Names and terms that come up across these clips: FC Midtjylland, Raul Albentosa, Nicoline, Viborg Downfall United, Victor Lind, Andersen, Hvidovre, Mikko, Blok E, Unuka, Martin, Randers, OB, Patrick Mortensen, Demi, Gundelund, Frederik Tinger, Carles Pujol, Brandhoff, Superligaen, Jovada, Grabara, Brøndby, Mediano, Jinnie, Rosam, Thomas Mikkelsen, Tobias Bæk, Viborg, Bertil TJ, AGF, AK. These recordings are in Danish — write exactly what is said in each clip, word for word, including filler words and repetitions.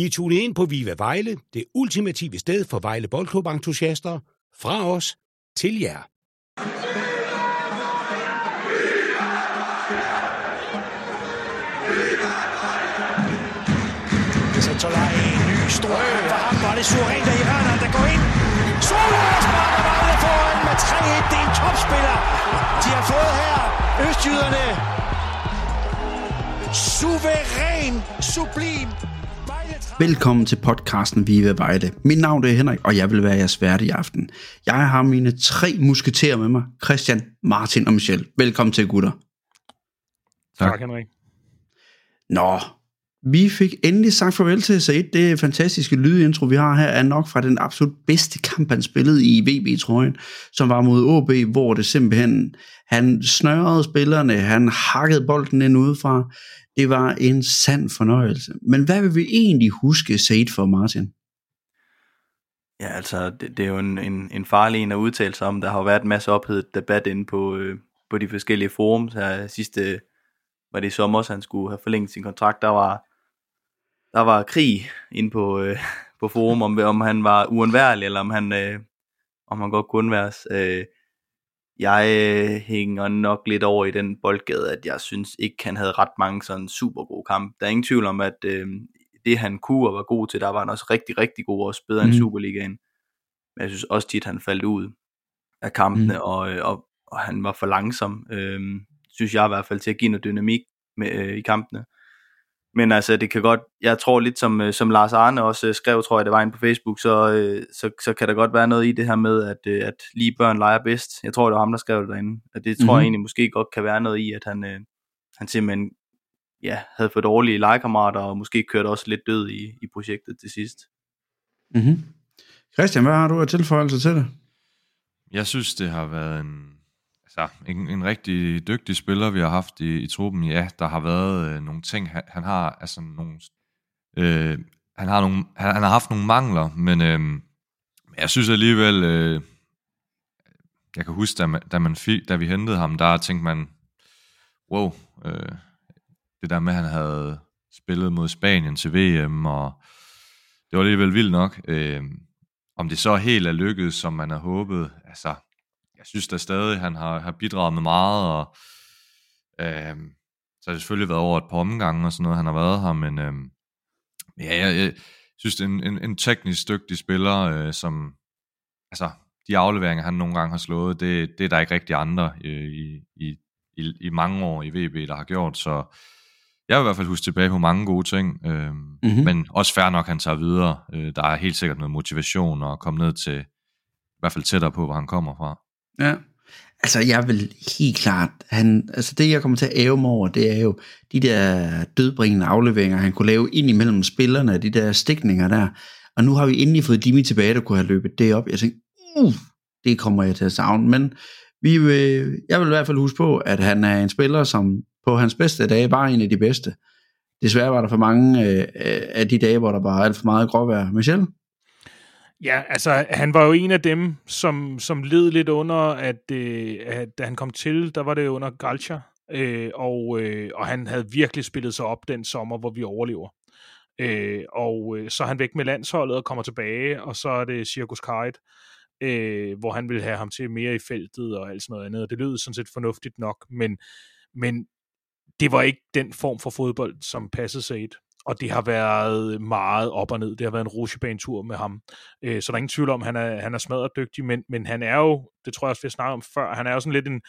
I er tunet ind på Viva Vejle, det ultimative sted for Vejle Boldklub-entusiaster. Fra os til jer. Så tager en ny strøm for ham, og det er Surrender i Randers, der går ind. Surrender sparker Vejle foran med tre et. Det er en topspiller, de har fået her, østjyderne. Suveræn, sublim. Velkommen til podcasten Viva Vejle. Mit navn er Henrik, og jeg vil være jeres vært i aften. Jeg har mine tre musketerer med mig, Christian, Martin og Michel. Velkommen til, gutter. Tak, tak Henrik. Nå, vi fik endelig sagt farvel til S et. Det fantastiske lydintro, vi har her, er nok fra den absolut bedste kamp, han spillede i V B-trøjen, som var mod O B, hvor det simpelthen... Han snørrede spillerne, han hakkede bolden ind udefra. Det var en sand fornøjelse. Men hvad vil vi egentlig huske set for, Martin? Ja, altså, det, det er jo en, en, en farlig en at udtale sig om. Der har jo været en masse ophedet debat inde på, øh, på de forskellige forums her. Sidste var det i sommer, så han skulle have forlænget sin kontrakt. Der var, der var krig inde på, øh, på forum, om, om han var uundværlig, eller om han, øh, om han godt kunne undværes. Øh, Jeg øh, hænger nok lidt over i den boldgade, at jeg synes ikke, han havde ret mange sådan super gode kampe. Der er ingen tvivl om, at øh, det han kunne og var god til, der var han også rigtig, rigtig god, også bedre mm. end Superligaen. Men jeg synes også tit, han faldt ud af kampene, mm. og, og, og han var for langsom, øh, synes jeg i hvert fald, til at give noget dynamik med, øh, i kampene. Men altså, det kan godt, jeg tror lidt som, som Lars Arne også skrev, tror jeg, det var inde på Facebook, så, så, så kan der godt være noget i det her med, at, at lige børn leger bedst. Jeg tror, det var ham, der skrev det derinde. Og det tror mm-hmm. jeg egentlig måske godt kan være noget i, at han, han simpelthen ja, havde for dårlige legekammerater, og måske kørte også lidt død i, i projektet til sidst. Mm-hmm. Christian, hvad har du af tilføjelser til det? Jeg synes, det har været en... Ja, en, en rigtig dygtig spiller, vi har haft i, i truppen. Ja, der har været øh, nogle ting. Han, han har altså nogle, øh, han har nogle, han, han har haft nogle mangler, men øh, jeg synes alligevel, øh, jeg kan huske, da, man, da, man fik, da vi hentede ham, der tænkte man, wow, øh, det der med, at han havde spillet mod Spanien til V M, og det var alligevel vildt nok. Øh, om det så helt er lykkedes, som man havde håbet, altså, jeg synes da stadig, han har, har bidraget med meget, og øh, så har det selvfølgelig været over et par omgange og sådan noget, han har været her, men øh, ja, jeg, jeg synes, en, en, en teknisk dygtig spiller, øh, som, altså, de afleveringer, han nogle gange har slået, det, det er der ikke rigtig andre øh, i, i, i, i mange år i V B, der har gjort, så jeg vil i hvert fald huske tilbage på mange gode ting, øh, mm-hmm. men også fair nok, han tager videre. Øh, der er helt sikkert noget motivation at komme ned til, i hvert fald tættere på, hvor han kommer fra. Ja, altså jeg vil helt klart, han, altså det jeg kommer til at æve mig over, det er jo de der dødbringende afleveringer, han kunne lave ind imellem spillerne, de der stikninger der, og nu har vi endelig fået Demi tilbage, der kunne have løbet det op. Jeg tænkte, uh, det kommer jeg til at savne, men vi vil, jeg vil i hvert fald huske på, at han er en spiller, som på hans bedste dage var en af de bedste. Desværre var der for mange øh, af de dage, hvor der var alt for meget gråvejr. Michel? Ja, altså han var jo en af dem, som, som led lidt under, at, øh, at da han kom til, der var det under Galcha, øh, og, øh, og han havde virkelig spillet sig op den sommer, hvor vi overlever. Øh, og øh, så er han væk med landsholdet og kommer tilbage, og så er det Circus Kite, øh, hvor han ville have ham til mere i feltet og alt sådan noget andet, og det lød sådan set fornuftigt nok, men, men det var ikke den form for fodbold, som passede sig et. Og det har været meget op og ned. Det har været en rutsjebanetur med ham. Øh, så der er ingen tvivl om, at han er, han er smadret dygtig, men, men han er jo, det tror jeg også, vi har snakket om før, han er jo sådan lidt en,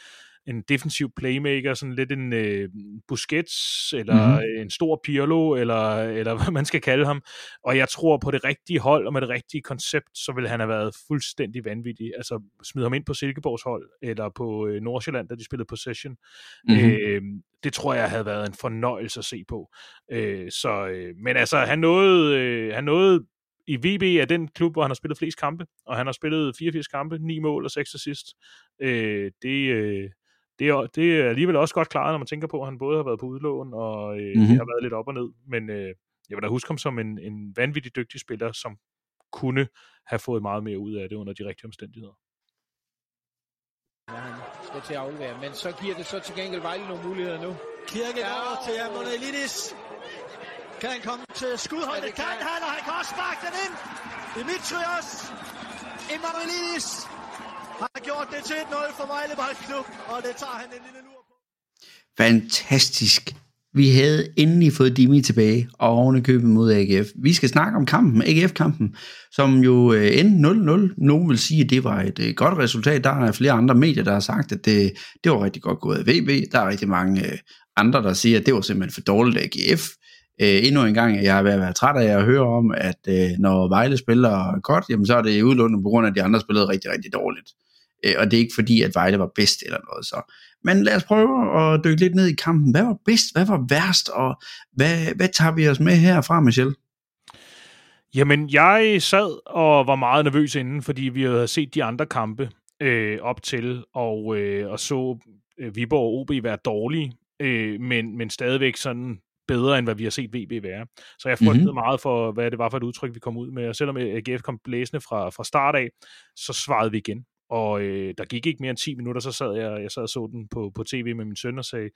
en defensiv playmaker, sådan lidt en øh, Busquets, eller mm-hmm. en stor Pirlo, eller, eller hvad man skal kalde ham. Og jeg tror på det rigtige hold, og med det rigtige koncept, så ville han have været fuldstændig vanvittig. Altså smide ham ind på Silkeborgs hold, eller på øh, Nordsjælland, da de spillede Possession. Mm-hmm. Øh, Det tror jeg havde været en fornøjelse at se på. Øh, så, øh, men altså, han nåede, øh, han nåede i V B af den klub, hvor han har spillet flest kampe, og han har spillet fireogfirs kampe, ni mål og seks assist. Øh, det, øh, det, er, det er alligevel også godt klaret, når man tænker på, at han både har været på udlån, og øh, mm-hmm. det har været lidt op og ned. Men øh, jeg vil da huske ham som en, en vanvittig dygtig spiller, som kunne have fået meget mere ud af det under de rigtige omstændigheder. Han skal til at aflevere, men så giver det så til gengæld Vejle nogle muligheder nu. Kirkegaard ja. Til Emanuélidis. Kan han komme til skudhånden? Ja, det kan han, og han kan også sparke den ind. Dimitrios Emanuélidis har gjort det til et nul for Vejle Boldklub, og det tager han en lille lur på. Fantastisk. Vi havde endelig fået Demi tilbage og ovenikøbet mod A G F. Vi skal snakke om kampen, A G F-kampen, som jo endte nul nul. Nogen vil sige, at det var et godt resultat. Der er flere andre medier, der har sagt, at det, det var rigtig godt gået af V B. Der er rigtig mange andre, der siger, at det var simpelthen for dårligt A G F. Øh, endnu en gang, jeg har været træt af at høre om, at øh, når Vejle spiller godt, jamen, så er det udelukkende på grund af, at de andre spillede rigtig, rigtig dårligt. Øh, og det er ikke fordi, at Vejle var bedst eller noget så. Men lad os prøve at dykke lidt ned i kampen. Hvad var bedst? Hvad var værst? Og hvad, hvad tager vi os med herfra, Michel? Jamen, jeg sad og var meget nervøs inden, fordi vi havde set de andre kampe øh, op til, og, øh, og så øh, Viborg og O B være dårlige, øh, men, men stadigvæk sådan bedre, end hvad vi har set V B være. Så jeg frygtede mm-hmm. meget for, hvad det var for et udtryk, vi kom ud med. Og selvom A G F kom blæsende fra, fra start af, så svarede vi igen. Og øh, der gik ikke mere end ti minutter, så sad jeg, jeg sad og så den på, på tv med min søn og sagde,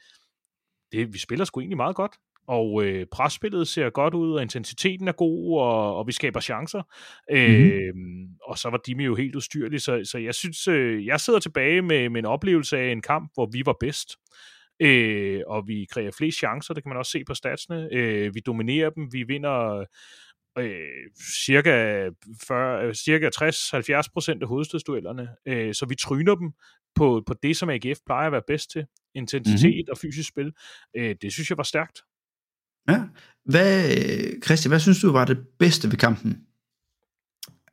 det, vi spiller sgu egentlig meget godt. Og øh, presspillet ser godt ud, og intensiteten er god, og, og vi skaber chancer. Mm-hmm. Øh, og så var Dimi jo helt ustyrlig, så, så jeg synes, øh, jeg sidder tilbage med, med en oplevelse af en kamp, hvor vi var bedst. Øh, og vi kreerer flere chancer, det kan man også se på statsene. Øh, vi dominerer dem, vi vinder øh, cirka, cirka tres til halvfjerds procent af hovedstødsduellerne, øh, så vi tryner dem på, på det, som A G F plejer at være bedst til. Intensitet mm-hmm. og fysisk spil. Øh, det synes jeg var stærkt. Ja. Hvad, Christian, hvad synes du var det bedste ved kampen?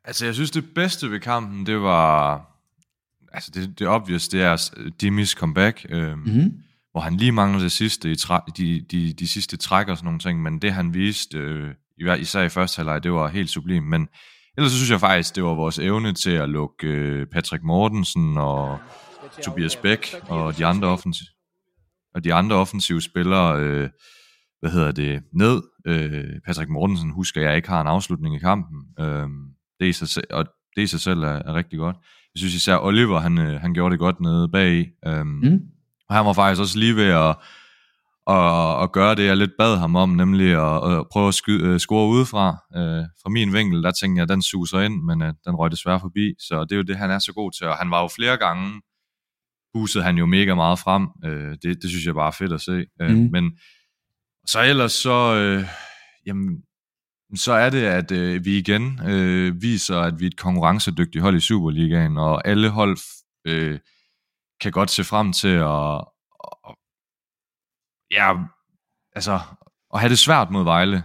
Altså, jeg synes, det bedste ved kampen, det var... Altså, det, det er obvious, det er Jimmys comeback. Øh, mm-hmm. hvor han lige manglede det sidste i træ- de, de, de sidste træk og sådan nogle ting, men det han viste, øh, især i første halvleg, det var helt sublim, men ellers så synes jeg faktisk, det var vores evne til at lukke øh, Patrick Mortensen og Tobias Bæk og de andre offensive, og de andre offensive spillere, øh, hvad hedder det, ned. Øh, Patrick Mortensen husker jeg ikke har en afslutning i kampen, øh, det i sig selv, og det i sig selv er, er rigtig godt. Jeg synes især Oliver, han, øh, han gjorde det godt nede bagi, øh, mm. Og han var faktisk også lige ved at, at, at gøre det, jeg lidt bad ham om, nemlig at, at prøve at skyde, score udefra. Øh, fra min vinkel, der tænkte jeg, at den suser ind, men øh, den røg desværre forbi. Så det er jo det, han er så god til. Og han var jo flere gange, busede han jo mega meget frem. Øh, det, det synes jeg bare er fedt at se. Øh, mm. Men så ellers så, øh, jamen, så er det, at øh, vi igen øh, viser, at vi er et konkurrencedygtigt hold i Superligaen, og alle hold... Øh, kan godt se frem til at, at, ja, altså, at have det svært mod Vejle.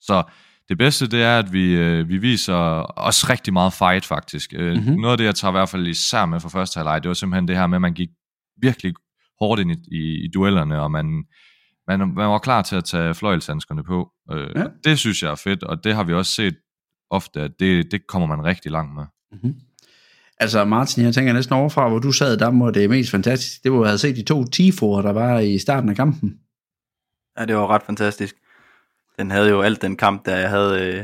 Så det bedste, det er, at vi, vi viser også rigtig meget fight, faktisk. Mm-hmm. Noget af det, jeg tager i hvert fald især med fra første halvleg, det var simpelthen det her med, at man gik virkelig hårdt ind i, i, i duellerne, og man, man, man var klar til at tage fløjelshandskerne på. Ja. Det synes jeg er fedt, og det har vi også set ofte, at det, det kommer man rigtig langt med. Mm-hmm. Altså Martin, jeg tænker næsten overfra, hvor du sad, der må det mest fantastiske, det var, at jeg havde set de to tifoer, der var i starten af kampen. Ja, det var ret fantastisk. Den havde jo alt den kamp, der jeg havde, øh,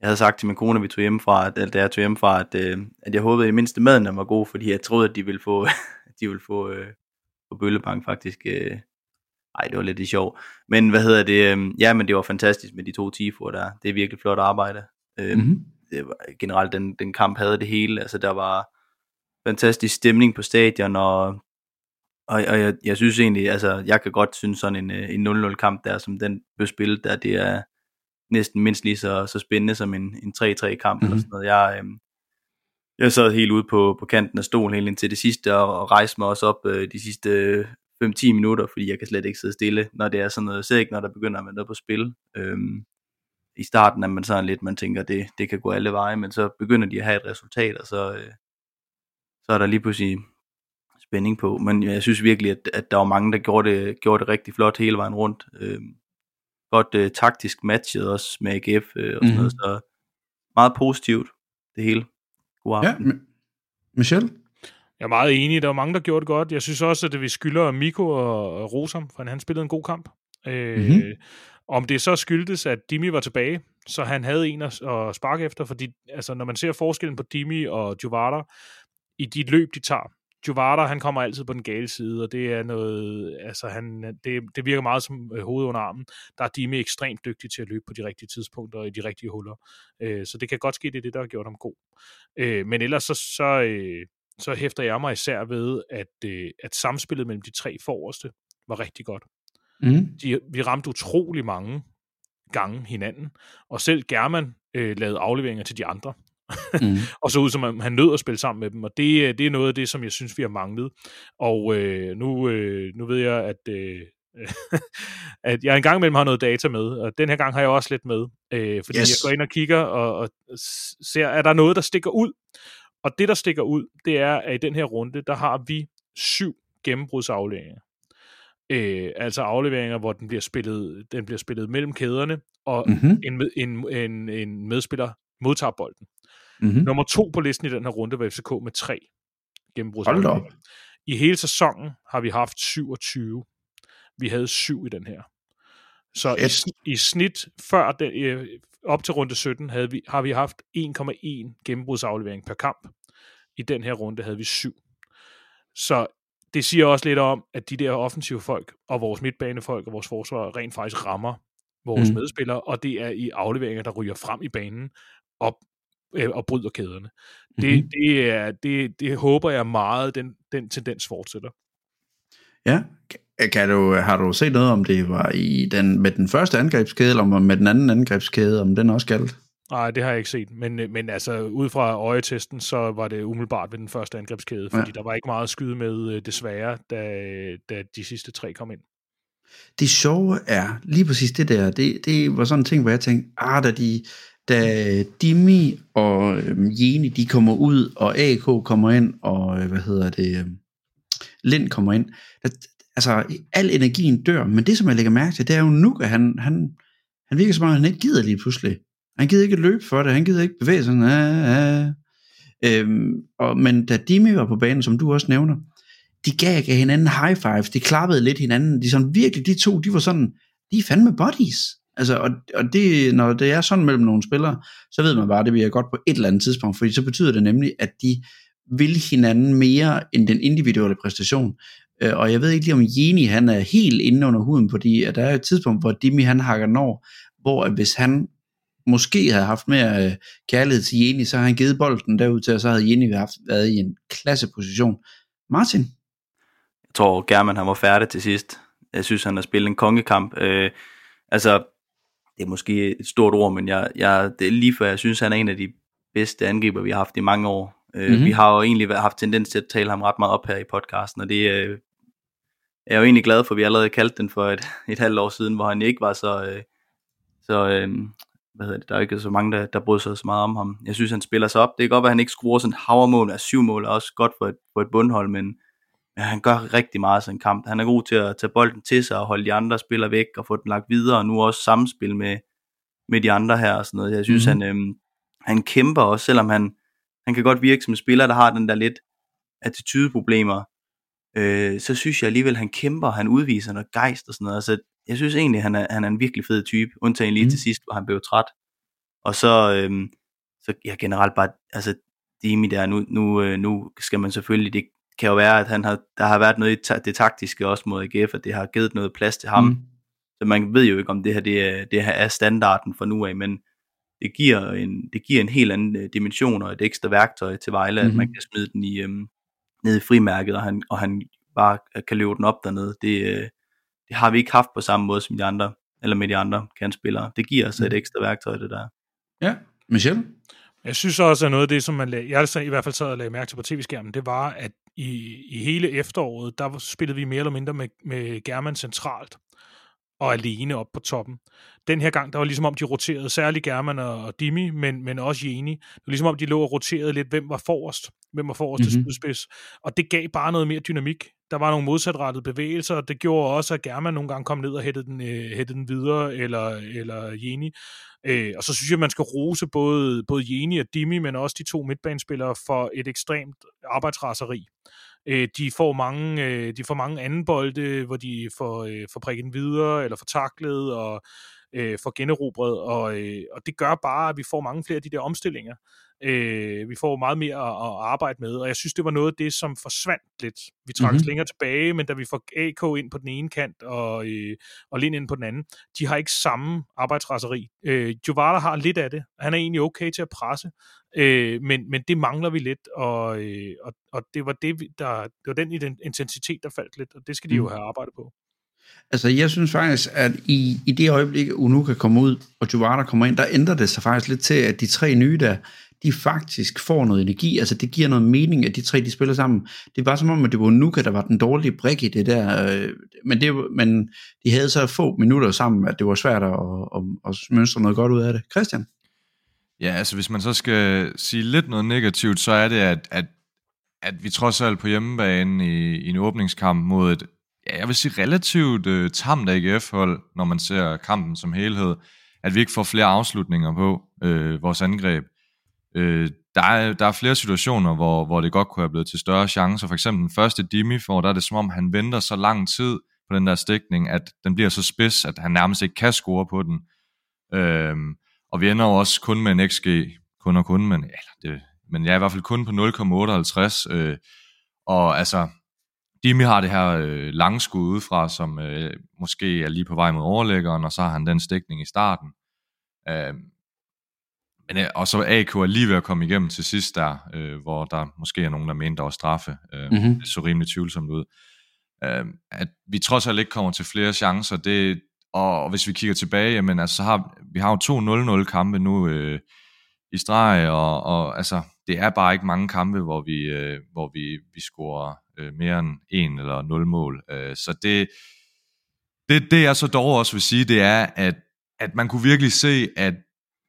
jeg havde sagt til min kone, vi tog hjemmefra, at, at jeg tog hjemmefra, at, øh, at jeg håbede i mindste maden, der var god, fordi jeg troede, at de ville få, de ville få, øh, få bøllebank faktisk. Øh. Ej, det var lidt sjovt. Men hvad hedder det? Øh, ja, men det var fantastisk med de to tifoer der. Det er virkelig flot arbejde. Øh, mm-hmm. Generelt den, den kamp havde det hele, altså der var fantastisk stemning på stadion, og, og, og jeg, jeg synes egentlig, altså jeg kan godt synes sådan en, en nul nul kamp der, som den blev spillet der, det er næsten mindst lige så, så spændende som en, en tre tre kamp mm-hmm. eller sådan noget. Jeg, øh, jeg sad helt ude på, på kanten af stolen helt indtil det sidste, og, og rejste mig også op øh, de sidste øh, fem til ti minutter, fordi jeg kan slet ikke sidde stille, når det er sådan noget, ser ikke når der begynder at være noget på spil. Øh, I starten er man sådan lidt, man tænker, det, det kan gå alle veje, men så begynder de at have et resultat, og så, øh, så er der lige pludselig spænding på. Men jeg synes virkelig, at, at der var mange, der gjorde det, gjorde det rigtig flot hele vejen rundt. Øh, godt øh, taktisk matchet også med A G F øh, og sådan mm. noget, så meget positivt det hele. God aften. Ja, M- Michel? Jeg er meget enig, der var mange, der gjorde det godt. Jeg synes også, at vi skylder Mikko og Rosam, for han spillede en god kamp. Øh, mm-hmm. Om det så skyldtes, at Demi var tilbage, så han havde en at sparke efter, fordi altså, når man ser forskellen på Demi og Jovada i de løb, de tager, Jovada, han kommer altid på den gale side, og det er noget, altså han, det, det virker meget som øh, hovedet under armen. Der er Demi ekstremt dygtig til at løbe på de rigtige tidspunkter og i de rigtige huller. Øh, så det kan godt ske, det er det, der har gjort ham god. Øh, men ellers så, så, øh, så hæfter jeg mig især ved, at, øh, at samspillet mellem de tre forreste var rigtig godt. Mm. De, vi ramte utrolig mange gange hinanden, og selv German øh, lavede afleveringer til de andre. Mm. Og så ud som om han nød at spille sammen med dem, og det, det er noget af det, som jeg synes, vi har manglet. Og øh, nu, øh, nu ved jeg, at, øh, at jeg engang imellem har noget data med, og den her gang har jeg også lidt med, øh, fordi yes. jeg går ind og kigger og, og ser, er der noget, der stikker ud? Og det, der stikker ud, det er, at i den her runde, der har vi syv gennembrudsafleveringer. Øh, altså afleveringer, hvor den bliver spillet, den bliver spillet mellem kæderne, og mm-hmm. en, en, en, en medspiller modtager bolden. Mm-hmm. Nummer to på listen i den her runde var F C K med tre gennembrudsafleveringer. I hele sæsonen har vi haft syvogtyve. Vi havde syv i den her. Så yes. i, i snit før den, øh, op til runde sytten havde vi, har vi haft en komma en gennembrudsaflevering per kamp. I den her runde havde vi syv. Så det siger også lidt om, at de der offensive folk og vores midtbanefolk og vores forsvar rent faktisk rammer vores mm. medspillere, og det er i afleveringer, der ryger frem i banen op øh, og bryder kæderne. Det, mm-hmm. det, er, det, det håber jeg meget, den, den tendens fortsætter. Ja, kan du, har du set noget om det var i den, med den første angrebskæde, eller med den anden angrebskæde, om den også galt? Nej, det har jeg ikke set, men, men altså ud fra øjetesten, så var det umiddelbart ved den første angrebskæde, fordi ja. Der var ikke meget at skyde med, desværre, da, da de sidste tre kom ind. Det sjove er, lige præcis det der, det, det var sådan en ting, hvor jeg tænkte, ah, da, de, da Jimmy og øhm, Jinnie, de kommer ud, og A K kommer ind, og hvad hedder det, øhm, Lind kommer ind, at, altså al energien dør, men det som jeg lægger mærke til, det er jo nu, at han, han, han virker som om, han ikke gider lige pludselig. Han gider ikke løbe for det, han gider ikke bevæge sig. Ah, ah. Øhm, og, men da Demi var på banen, som du også nævner, de gav ikke hinanden high fives, de klappede lidt hinanden, de sådan virkelig, de to, de var sådan, de er fandme buddies. Altså, og, og det, når det er sådan mellem nogle spillere, så ved man bare, det bliver godt på et eller andet tidspunkt, fordi så betyder det nemlig, at de vil hinanden mere end den individuelle præstation. Øh, og jeg ved ikke lige, om Jinnie, han er helt inde under huden, fordi at der er et tidspunkt, hvor Demi, han hakker den over, hvor at hvis han måske havde haft mere øh, kærlighed til Jinnie, så havde han givet bolden derud til, og så havde Jinnie haft, været i en klasseposition. Martin? Jeg tror, German han var færdig til sidst. Jeg synes, han har spillet en kongekamp. Øh, altså, det er måske et stort ord, men jeg, jeg, det er lige før jeg synes, han er en af de bedste angriber, vi har haft i mange år. Øh, mm-hmm. Vi har jo egentlig haft tendens til at tale ham ret meget op her i podcasten, og det øh, jeg er jo egentlig glad for, at vi allerede kaldte den for et, et halvt år siden, hvor han ikke var så... Øh, så øh, Hvad hedder det? Der er ikke så mange, der, der brød sig så meget om ham. Jeg synes, han spiller sig op. Det kan godt være, at han ikke skruer sådan havermål af syv mål, er også godt for et, for et bundhold, men, men han gør rigtig meget sådan en kamp. Han er god til at tage bolden til sig og holde de andre spillere væk og få den lagt videre, og nu også samspil med, med de andre her og sådan noget. Jeg synes, mm-hmm. han, øhm, han kæmper også, selvom han, han kan godt virke som en spiller, der har den der lidt attitudeproblemer. Øh, så synes jeg alligevel, han kæmper, han udviser noget gejst og sådan noget. Så jeg synes egentlig, han er, han er en virkelig fed type, undtagen lige mm. til sidst, hvor han blev træt. Og så, øhm, så ja, generelt bare, altså, Demi der, nu, nu, nu skal man selvfølgelig, det kan jo være, at han har, der har været noget i det taktiske også mod A G F, at det har givet noget plads til ham. Mm. Så man ved jo ikke, om det her, det, det her er standarden for nu af, men det giver en, det giver en helt anden dimension og et ekstra værktøj til Vejle, mm. at man kan smide den i, øhm, ned i frimærket, og han, og han bare kan løbe den op dernede. Det øh, Det har vi ikke haft på samme måde som de andre, eller med de andre kernspillere. Det giver os et ekstra værktøj, det der. Ja, Michel? Jeg synes også, at noget af det, som man lag... jeg altså i hvert fald sad og lagde mærke til på tv-skærmen, det var, at i, i hele efteråret, der spillede vi mere eller mindre med, med German centralt og alene op på toppen. Den her gang, der var ligesom om, de roterede, særligt German og Demi, men, men også Jinnie. Det var ligesom om, de lå og roterede lidt, hvem var forrest, hvem var forrest mm-hmm. til spidspids. Og det gav bare noget mere dynamik. Der var nogle modsatrettede bevægelser, og det gjorde også, at German nogle gange kom ned og hættede den, øh, den videre, eller, eller Jinnie. Øh, og så synes jeg, at man skal rose både, både Jinnie og Demi, men også de to midtbanespillere for et ekstremt arbejdsraseri. Øh, de, får mange, øh, de får mange anden bolde, hvor de får, øh, får prikket den videre, eller får taklet, og øh, får generobret, og, øh, og det gør bare, at vi får mange flere af de der omstillinger. Øh, vi får meget mere at, at arbejde med, og jeg synes, det var noget af det, som forsvandt lidt. Vi trak mm-hmm. længere tilbage, men da vi får A K ind på den ene kant, og, øh, og Lind ind på den anden, de har ikke samme arbejdsraseri. Øh, Jovada har lidt af det. Han er egentlig okay til at presse, øh, men, men det mangler vi lidt, og, øh, og, og det var det, der, det var den intensitet, der faldt lidt, og det skal de jo have arbejdet på. Altså, jeg synes faktisk, at i, i det øjeblik, Unuka kommer ud, og Jovada kommer ind, der ændrer det sig faktisk lidt til, at de tre nye der, de faktisk får noget energi. Altså, det giver noget mening, at de tre, de spiller sammen. Det var som om, at det var Unuka, der var den dårlige brik i det der. Øh, men, det, men de havde så få minutter sammen, at det var svært at, at, at mønstre noget godt ud af det. Christian? Ja, altså, hvis man så skal sige lidt noget negativt, så er det, at, at, at vi trods alt på hjemmebane i, i en åbningskamp mod et, ja, jeg vil sige relativt øh, tamt A G F-hold, når man ser kampen som helhed, at vi ikke får flere afslutninger på øh, vores angreb. Øh, der, er, der er flere situationer, hvor, hvor det godt kunne have blevet til større chancer. For eksempel den første Demi får, der er det som om, han venter så lang tid på den der stikning, at den bliver så spids, at han nærmest ikke kan score på den. Øh, og vi ender også kun med en X G, kun og kun, men, eller det, men jeg er i hvert fald kun på nul komma otteoghalvtreds. Øh, og altså... Jimmy har det her øh, lange skud udefra, som øh, måske er lige på vej mod overlæggeren, og så har han den stikning i starten. Øh, men, og så A K er lige ved at komme igennem til sidst der, øh, hvor der måske er nogen, der mente, der var straffe. Øh, mm-hmm. Det så rimelig tvivlsomt ud. Øh, at vi trods alt ikke kommer til flere chancer, det, og, og hvis vi kigger tilbage, jamen, altså, så har vi har jo to nul nul kampe nu øh, i streg, og, og altså, det er bare ikke mange kampe, hvor vi, øh, hvor vi, vi scorer Øh, mere end en eller nul mål. Øh, så det, det, det jeg så dog også vil sige, det er, at, at man kunne virkelig se, at,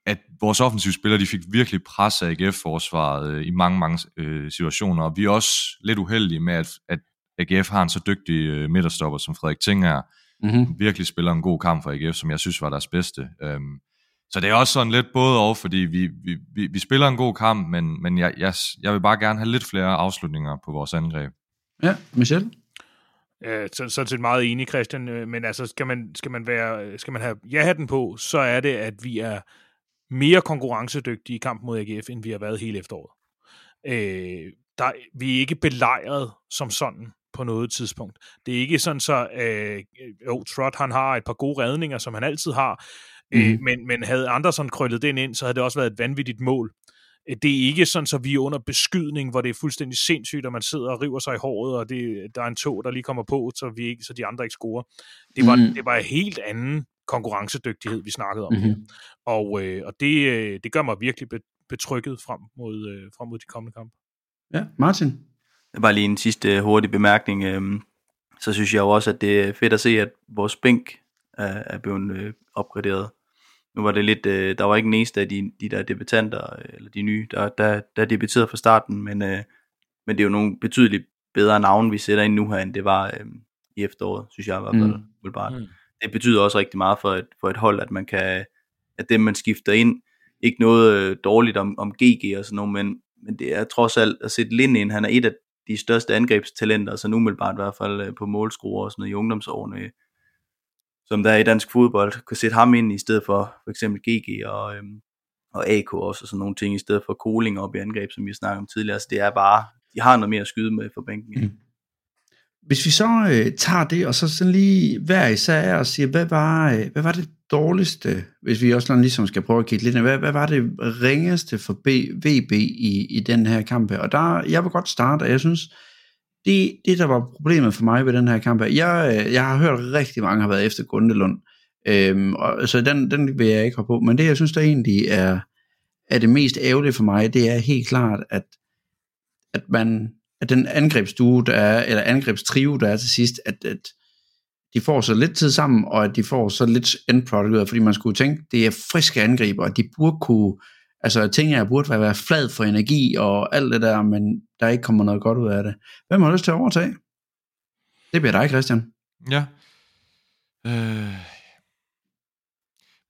at vores offensivspillere, de fik virkelig pres af A G F-forsvaret øh, i mange, mange øh, situationer, og vi er også lidt uheldige med, at, at A G F har en så dygtig øh, midterstopper, som Frederik Tinger, mm-hmm. virkelig spiller en god kamp for A G F, som jeg synes var deres bedste. Øh, så det er også sådan lidt både over, fordi vi, vi, vi, vi spiller en god kamp, men, men jeg, jeg, jeg vil bare gerne have lidt flere afslutninger på vores angreb. Ja, Michel? Ja, så, sådan set meget enig, Christian, men altså, skal man, skal man, være, skal man have ja-hatten på, så er det, at vi er mere konkurrencedygtige i kampen mod A G F, end vi har været hele efteråret. Øh, der, vi er ikke belejret som sådan på noget tidspunkt. Det er ikke sådan så, øh, jo, Trott, han har et par gode redninger, som han altid har, mm. øh, men, men havde Andersen krøllet den ind, så havde det også været et vanvittigt mål. Det er ikke sådan, så vi er under beskydning, hvor det er fuldstændig sindssygt, og man sidder og river sig i håret, og det, der er en tog, der lige kommer på, så, vi ikke, så de andre ikke scorer. Det var, mm. det var en helt anden konkurrencedygtighed, vi snakkede om. Mm-hmm. Og, øh, og det, øh, det gør mig virkelig betrykket frem mod, øh, frem mod de kommende kampe. Ja, Martin? Bare lige en sidste hurtig bemærkning. Øh, så synes jeg også, at det er fedt at se, at vores bænk er, er blevet øh, opgraderet. Nu var det lidt, øh, der var ikke den eneste af de, de der debutanter, eller de nye, der, der, der debuterede fra starten, men, øh, men det er jo nogle betydeligt bedre navne, vi sætter ind nu her, end det var øh, i efteråret, synes jeg i hvert fald. Mm. Mm. Det betyder også rigtig meget for et, for et hold, at man kan, at dem man skifter ind, ikke noget øh, dårligt om, om G G og sådan noget, men, men det er trods alt at sætte Lind ind, han er et af de største angrebstalenter, så nu umiddelbart i hvert fald øh, på målskruer og sådan noget i ungdomsårene, øh. som der er i dansk fodbold, kunne sætte ham ind i stedet for for eksempel G G og, øhm, og A K også, og sådan nogle ting, i stedet for Kolinger op i angreb, som vi snakkede om tidligere. Så det er bare, de har noget mere at skyde med for bænken. Mm. Hvis vi så øh, tager det, og så sådan lige hver især og siger, hvad var, øh, hvad var det dårligste, hvis vi også ligesom skal prøve at kigge lidt, hvad, hvad var det ringeste for B V B i, i den her kamp? Og der, jeg vil godt starte, og jeg synes, Det, det, der var problemet for mig ved den her kamp, jeg, jeg har hørt rigtig mange har været efter Gundelund, øhm, og, så den, den vil jeg ikke have på, men det, jeg synes, der egentlig er, er det mest ærgerlige for mig, det er helt klart, at, at, man, at den angrebsduo, der er, eller angrebstrio, der er til sidst, at, at de får så lidt tid sammen, og at de får så lidt endprodukt ud af, fordi man skulle tænke, det er friske angriber, og de burde kunne, altså ting, jeg burde være flad for energi og alt det der, men der ikke kommer noget godt ud af det. Hvem har lyst til at overtage? Det bliver dig, Christian. Ja. Øh.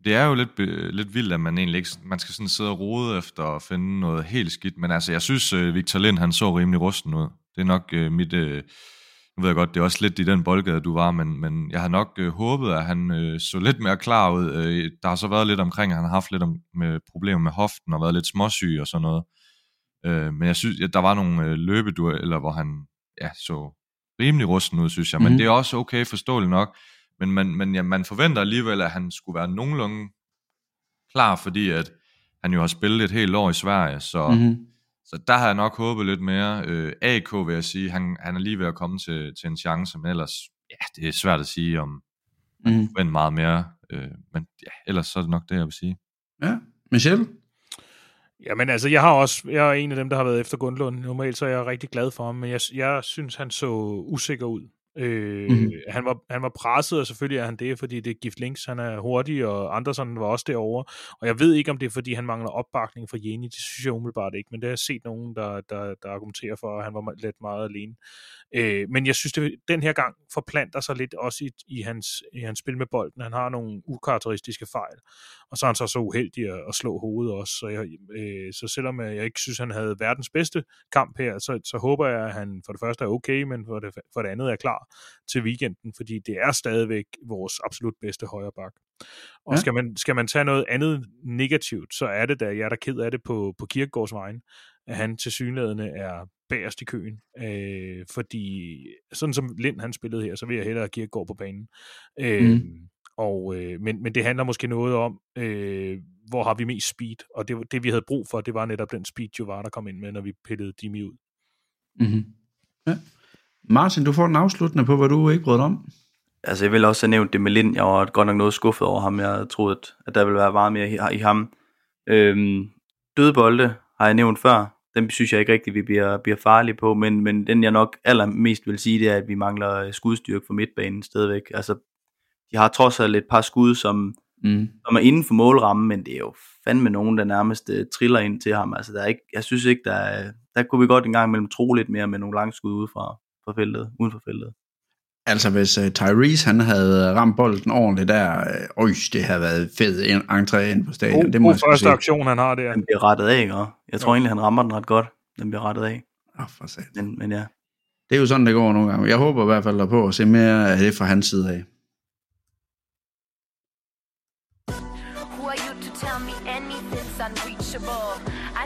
Det er jo lidt, lidt vildt, at man egentlig ikke, man skal sådan sidde og rode efter og finde noget helt skidt, men altså jeg synes, Victor Lind, han så rimelig rusten ud. Det er nok øh, mit, øh, Nu ved jeg godt, det er også lidt i den boldgade, du var, men, men jeg havde nok øh, håbet, at han øh, så lidt mere klar ud. Øh, der har så været lidt omkring, at han har haft lidt om, med problemer med hoften og været lidt småsyg og sådan noget. Øh, men jeg synes, at der var nogle øh, løbedueller, hvor han ja, så rimelig rusten ud, synes jeg. Men mm-hmm. det er også okay, forståeligt nok. Men man, man, ja, man forventer alligevel, at han skulle være nogenlunde klar, fordi at han jo har spillet et helt år i Sverige, så... Mm-hmm. Så der har jeg nok håbet lidt mere. Øh, A K vil jeg sige, han, han er lige ved at komme til, til en chance, men ellers, ja, det er svært at sige, om man mm. forventer meget mere. Øh, men ja, ellers så er det nok det, jeg vil sige. Ja, Michel? Jamen altså, jeg har også, jeg er en af dem, der har været efter Gundelund. Normalt så er jeg rigtig glad for ham, men jeg, jeg synes, han så usikker ud. Øh, mm. han, var, han var presset, og selvfølgelig er han det, fordi det er Gift Links, han er hurtig, og Andersen var også derovre, og jeg ved ikke, om det er, fordi han mangler opbakning fra Jinnie. Det synes jeg umiddelbart ikke, men det har jeg set nogen, der, der, der argumenterer for, at han var lidt meget alene. Øh, men jeg synes, det, den her gang forplanter sig lidt også i, i, hans, i hans spil med bolden. Han har nogle ukarakteristiske fejl, og så er han så så uheldig at, at slå hovedet også. Så, jeg, øh, så selvom jeg ikke synes, han havde verdens bedste kamp her, så, så håber jeg, at han for det første er okay, men for det, for det andet er klar til weekenden, fordi det er stadigvæk vores absolut bedste højreback. Og ja. skal, man, skal man tage noget andet negativt, så er det da, jeg er da ked af det på, på Kirkegaards vejen, at han tilsyneladende er bagerst i køen, øh, fordi sådan som Lind han spillede her, så vil jeg hellere have Kirkegaard på banen. Øh, mm. og, øh, men, men det handler måske noget om, øh, hvor har vi mest speed, og det, det vi havde brug for, det var netop den speed, Jovada der kom ind med, når vi pillede Demi ud. Mm-hmm. Ja. Martin, du får den afsluttende på, hvad du ikke brød om. Altså, jeg vil også have nævnt det med Lind. Jeg var godt nok noget skuffet over ham. Jeg troede, at der ville være meget mere i ham. Øhm, dødbolde har jeg nævnt før. Den synes jeg ikke rigtigt, vi bliver, bliver farlige på. Men, men den, jeg nok allermest vil sige, det er, at vi mangler skudstyrke for midtbanen stadigvæk. Altså, de har trods alt et par skud, som, mm. som er inden for målrammen, men det er jo fandme nogen, der nærmest uh, triller ind til ham. Altså, der er ikke, jeg synes ikke, der, er, der kunne vi godt en gang imellem tro lidt mere med nogle langskud udefra. For feltet, uden for feltet. Altså hvis uh, Tyrese han havde ramt bolden ordentligt der, øh, det havde været fed entré ind på stadion. Oh, det må oh, første aktion han har der. Den bliver rettet af, ikke? Jeg tror ja. egentlig han rammer den ret godt. Den bliver rettet af. Åh oh, for sat. Men, men ja. Det er jo sådan det går nogle gange. Jeg håber i hvert fald der på at se mere af det fra hans side af.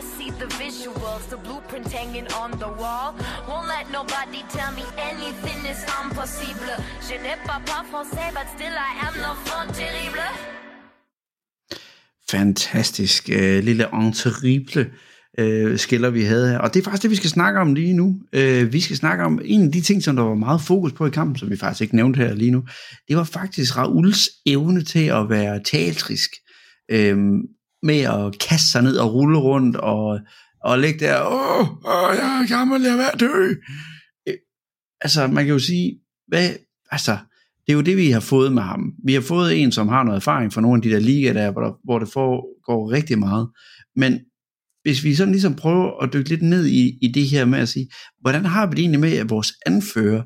I see the visuals, the blueprint hanging on the wall. Won't let nobody tell me anything is impossible. Je n'ai pas pas français, but still I am no fond terrible. Fantastisk øh, lille enterible øh, skiller vi havde her. Og det er faktisk det, vi skal snakke om lige nu. Øh, vi skal snakke om en af de ting, som der var meget fokus på i kampen, som vi faktisk ikke nævnte her lige nu. Det var faktisk Rauls evne til at være teatrisk. Øh, med at kaste sig ned og rulle rundt og, og ligge der, åh, åh jeg er gammel, jeg er ved at dø. Øh, altså, man kan jo sige, hvad, altså, det er jo det, vi har fået med ham. Vi har fået en, som har noget erfaring fra nogle af de der ligaer, der, hvor, der, hvor det foregår rigtig meget. Men hvis vi sådan ligesom prøver at dykke lidt ned i, i det her med at sige, hvordan har vi det egentlig med, at vores anfører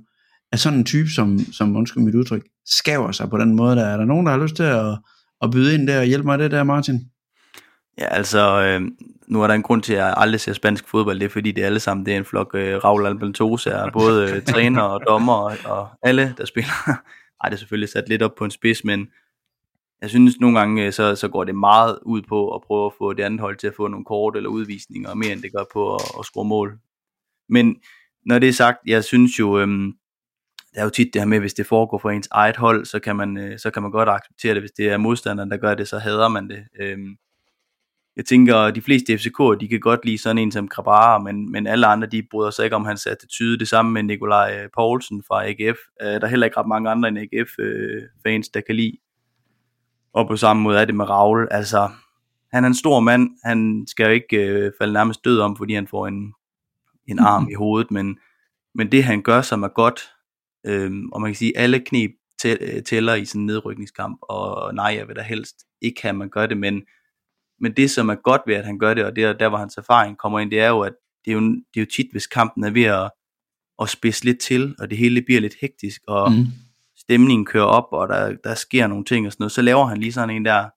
er sådan en type, som, som undskyld mit udtryk, skaver sig på den måde, der er der nogen, der har lyst til at, at byde ind der og hjælpe mig det der, Martin? Ja, altså, øh, nu er der en grund til, at jeg aldrig ser spansk fodbold, det er fordi, det er alle sammen, det er en flok øh, Raul Albentosa, både øh, træner og dommer og, og alle, der spiller. Ej, det er selvfølgelig sat lidt op på en spids, men jeg synes nogle gange, så, så går det meget ud på at prøve at få det andet hold til at få nogle kort eller udvisninger, mere end det gør på at, at score mål. Men når det er sagt, jeg synes jo, øh, der er jo tit det her med, hvis det foregår for ens eget hold, så kan man, øh, så kan man godt acceptere det. Hvis det er modstanderen, der gør det, så hader man det. Øh, Jeg tænker, at de fleste F C K'er, de kan godt lide sådan en som Grabara, men, men alle andre, de bryder sig ikke om hans attitude. Det samme med Nikolaj Poulsen fra A G F. Der er heller ikke ret mange andre end A G F-fans, der kan lide. Og på samme måde er det med Raul. Altså, han er en stor mand. Han skal jo ikke øh, falde nærmest død om, fordi han får en, en arm i hovedet. Men, men det, han gør, som er godt, øh, og man kan sige, alle knep tæller i sådan en nedrykningskamp. Og nej, jeg vil da helst ikke have, man gør det, men... Men det, som er godt ved, at han gør det, og der, der hvor hans erfaring kommer ind, det er jo, at det er jo, det er jo tit, hvis kampen er ved at, at spidse lidt til, og det hele bliver lidt hektisk, og mm. stemningen kører op, og der, der sker nogle ting og sådan noget, så laver han lige sådan en der,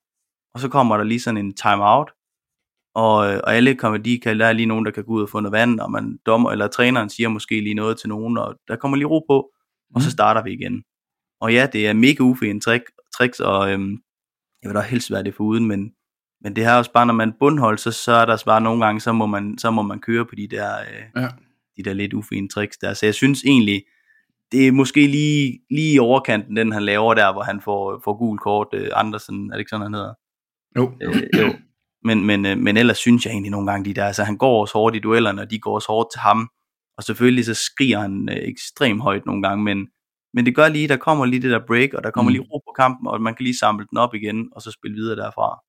og så kommer der lige sådan en timeout, og, og alle kommer, de kan, der er lige nogen, der kan gå ud og få noget vand, og man dommer, eller træneren siger måske lige noget til nogen, og der kommer lige ro på, og så starter vi igen. Og ja, det er mega ufint tricks, og øhm, jeg vil da helst være det foruden, men, men det her også bare, når man bundhold, så, så er der bare nogle gange, så må man, så må man køre på de der, øh, ja. de der lidt ufine tricks der. Så jeg synes egentlig, det er måske lige, lige i overkanten, den han laver der, hvor han får, får gul kort, øh, Andersen, er det ikke sådan, han hedder? Jo. Øh, jo. Men, men, øh, men ellers synes jeg egentlig nogle gange, de der, altså han går også hårdt i duellerne, og de går også hårdt til ham, og selvfølgelig så skriger han øh, ekstremt højt nogle gange, men Men det gør lige, der kommer lige det der break, og der kommer lige ro på kampen, og man kan lige samle den op igen, og så spille videre derfra.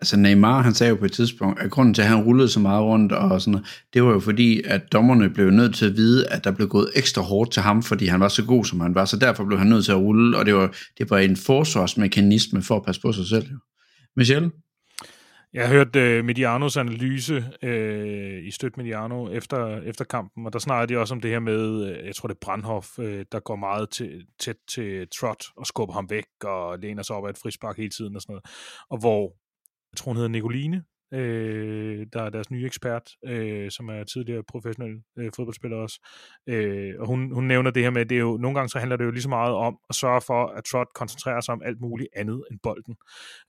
Altså Neymar, han sagde jo på et tidspunkt, at grunden til, at han rullede så meget rundt, og sådan noget, det var jo fordi, at dommerne blev nødt til at vide, at der blev gået ekstra hårdt til ham, fordi han var så god, som han var, så derfor blev han nødt til at rulle, og det var, det var en forsvarsmekanisme for at passe på sig selv. Michel? Jeg hørte uh, Medianos analyse uh, i Støt Mediano efter, efter kampen, og der snakker de også om det her med, uh, jeg tror det er Brandhoff, uh, der går meget til, tæt til Trott og skubber ham væk og læner sig op af et frispark hele tiden og sådan noget. Og hvor, jeg tror hun hedder Nicoline, uh, der er deres nye ekspert, uh, som er tidligere professionel uh, fodboldspiller også, uh, og hun, hun nævner det her med, at det er jo, nogle gange så handler det jo lige så meget om at sørge for, at Trott koncentrerer sig om alt muligt andet end bolden.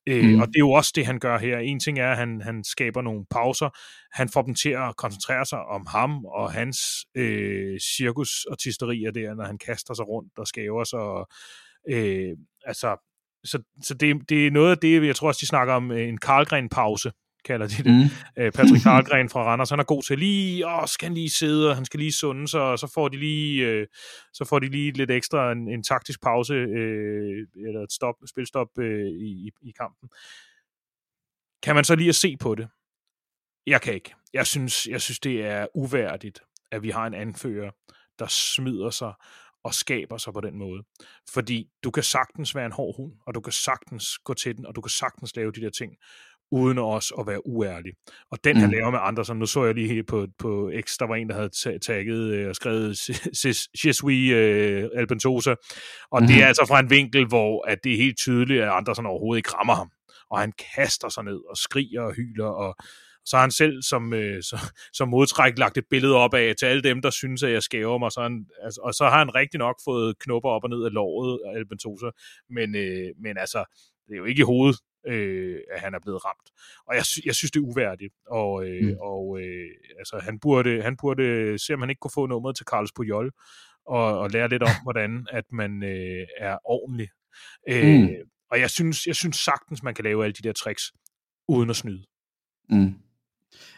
Mm. Øh, og det er jo også det, han gør her. En ting er, at han, han skaber nogle pauser. Han får dem til at koncentrere sig om ham og hans øh, cirkusartisterier der, når han kaster sig rundt og skæver sig. Og, øh, altså, så så det, det er noget af det, jeg tror også, de snakker om en Karlgren-pause, kalder de det. Mm. Øh, Patrick Karlgren fra Randers, han er god til lige, åh, skal han lige sidde, og han skal lige sunde sig, og så får de lige, øh, så får de lige lidt ekstra, en, en taktisk pause, øh, eller et stop, spilstop øh, i, i kampen. Kan man så lige at se på det? Jeg kan ikke. Jeg synes, jeg synes, det er uværdigt, at vi har en anfører, der smider sig og skaber sig på den måde. Fordi du kan sagtens være en hård hund, og du kan sagtens gå til den, og du kan sagtens lave de der ting, uden også at være uærlig. Og den her mm. laver med Andersen, nu så jeg lige her på, på X, der var en, der havde tagget og skrevet Je suis Alpentosa, og mm. det er altså fra en vinkel, hvor at det er helt tydeligt, at Andersen overhovedet ikke rammer ham, og han kaster sig ned og skriger og hyler, og så har han selv som, øh, så, som modtræk lagt et billede op af til alle dem, der synes, at jeg skæver mig. Så han, altså, og så har han rigtig nok fået knopper op og ned af låret af Alpentosa, men, øh, men altså, det er jo ikke i hovedet, Øh, at han er blevet ramt. Og jeg, sy- jeg synes, det er uværdigt. Og, øh, mm. og øh, altså, han burde, han burde se, om han ikke kunne få nummeret til Carles Pujol, og, og lære lidt om, hvordan at man øh, er ordentlig. Øh, mm. Og jeg synes, jeg synes sagtens, man kan lave alle de der tricks, uden at snyde. Mm.